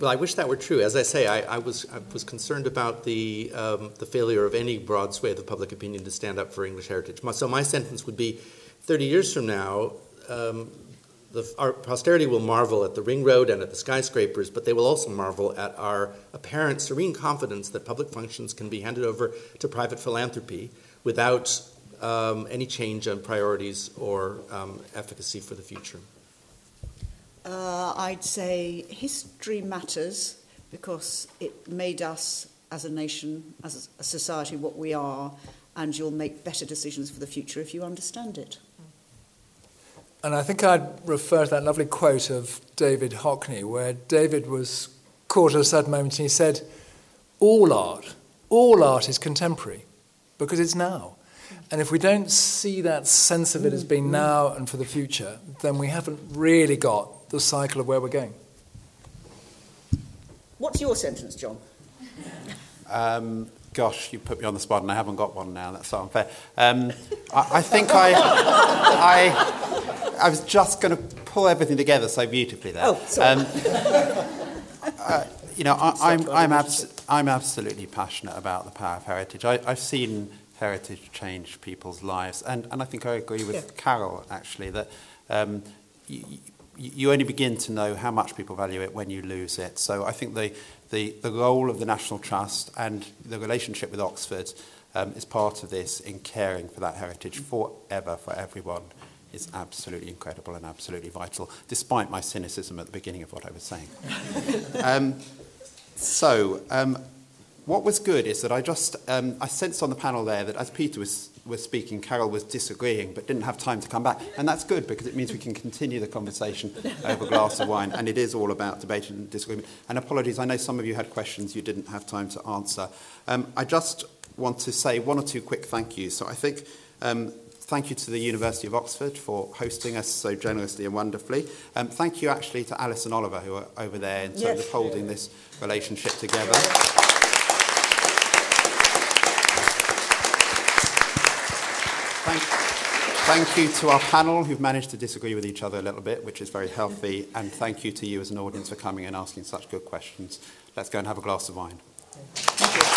Well, I wish that were true. As I say, I, I was I was concerned about the um, the failure of any broad swathe of public opinion to stand up for English heritage. So my sentence would be, thirty years from now, um, the, our posterity will marvel at the Ring Road and at the skyscrapers, but they will also marvel at our apparent serene confidence that public functions can be handed over to private philanthropy without um, any change on priorities or um, efficacy for the future. Uh, I'd say history matters because it made us as a nation, as a society, what we are, and you'll make better decisions for the future if you understand it. And I think I'd refer to that lovely quote of David Hockney, where David was caught at a certain moment and he said, all art, all art is contemporary because it's now. And if we don't see that sense of it as being now and for the future, then we haven't really got the cycle of where we're going. What's your sentence, John? Um, gosh, you put me on the spot and I haven't got one now. That's so unfair. Um, I, I think I, I, I was just going to pull everything together so beautifully there. Oh, sorry. Um, uh, you know, I, I'm, I'm, abs- I'm absolutely passionate about the power of heritage. I, I've seen heritage change people's lives. And, and I think I agree with yeah. Carol, actually, that um, you, you only begin to know how much people value it when you lose it. So I think the, the, the role of the National Trust and the relationship with Oxford um, is part of this in caring for that heritage forever for everyone is absolutely incredible and absolutely vital, despite my cynicism at the beginning of what I was saying. um, so... Um, What was good is that I just, um, I sensed on the panel there that as Peter was, was speaking, Carol was disagreeing but didn't have time to come back. And that's good because it means we can continue the conversation over a glass of wine. And it is all about debate and disagreement. And apologies, I know some of you had questions you didn't have time to answer. Um, I just want to say one or two quick thank yous. So I think um, thank you to the University of Oxford for hosting us so generously and wonderfully. Um, thank you actually to Alice and Oliver who are over there in terms yes. of holding this relationship together. Thank you to our panel who've managed to disagree with each other a little bit, which is very healthy, and thank you to you as an audience for coming and asking such good questions. Let's go and have a glass of wine. Thank you.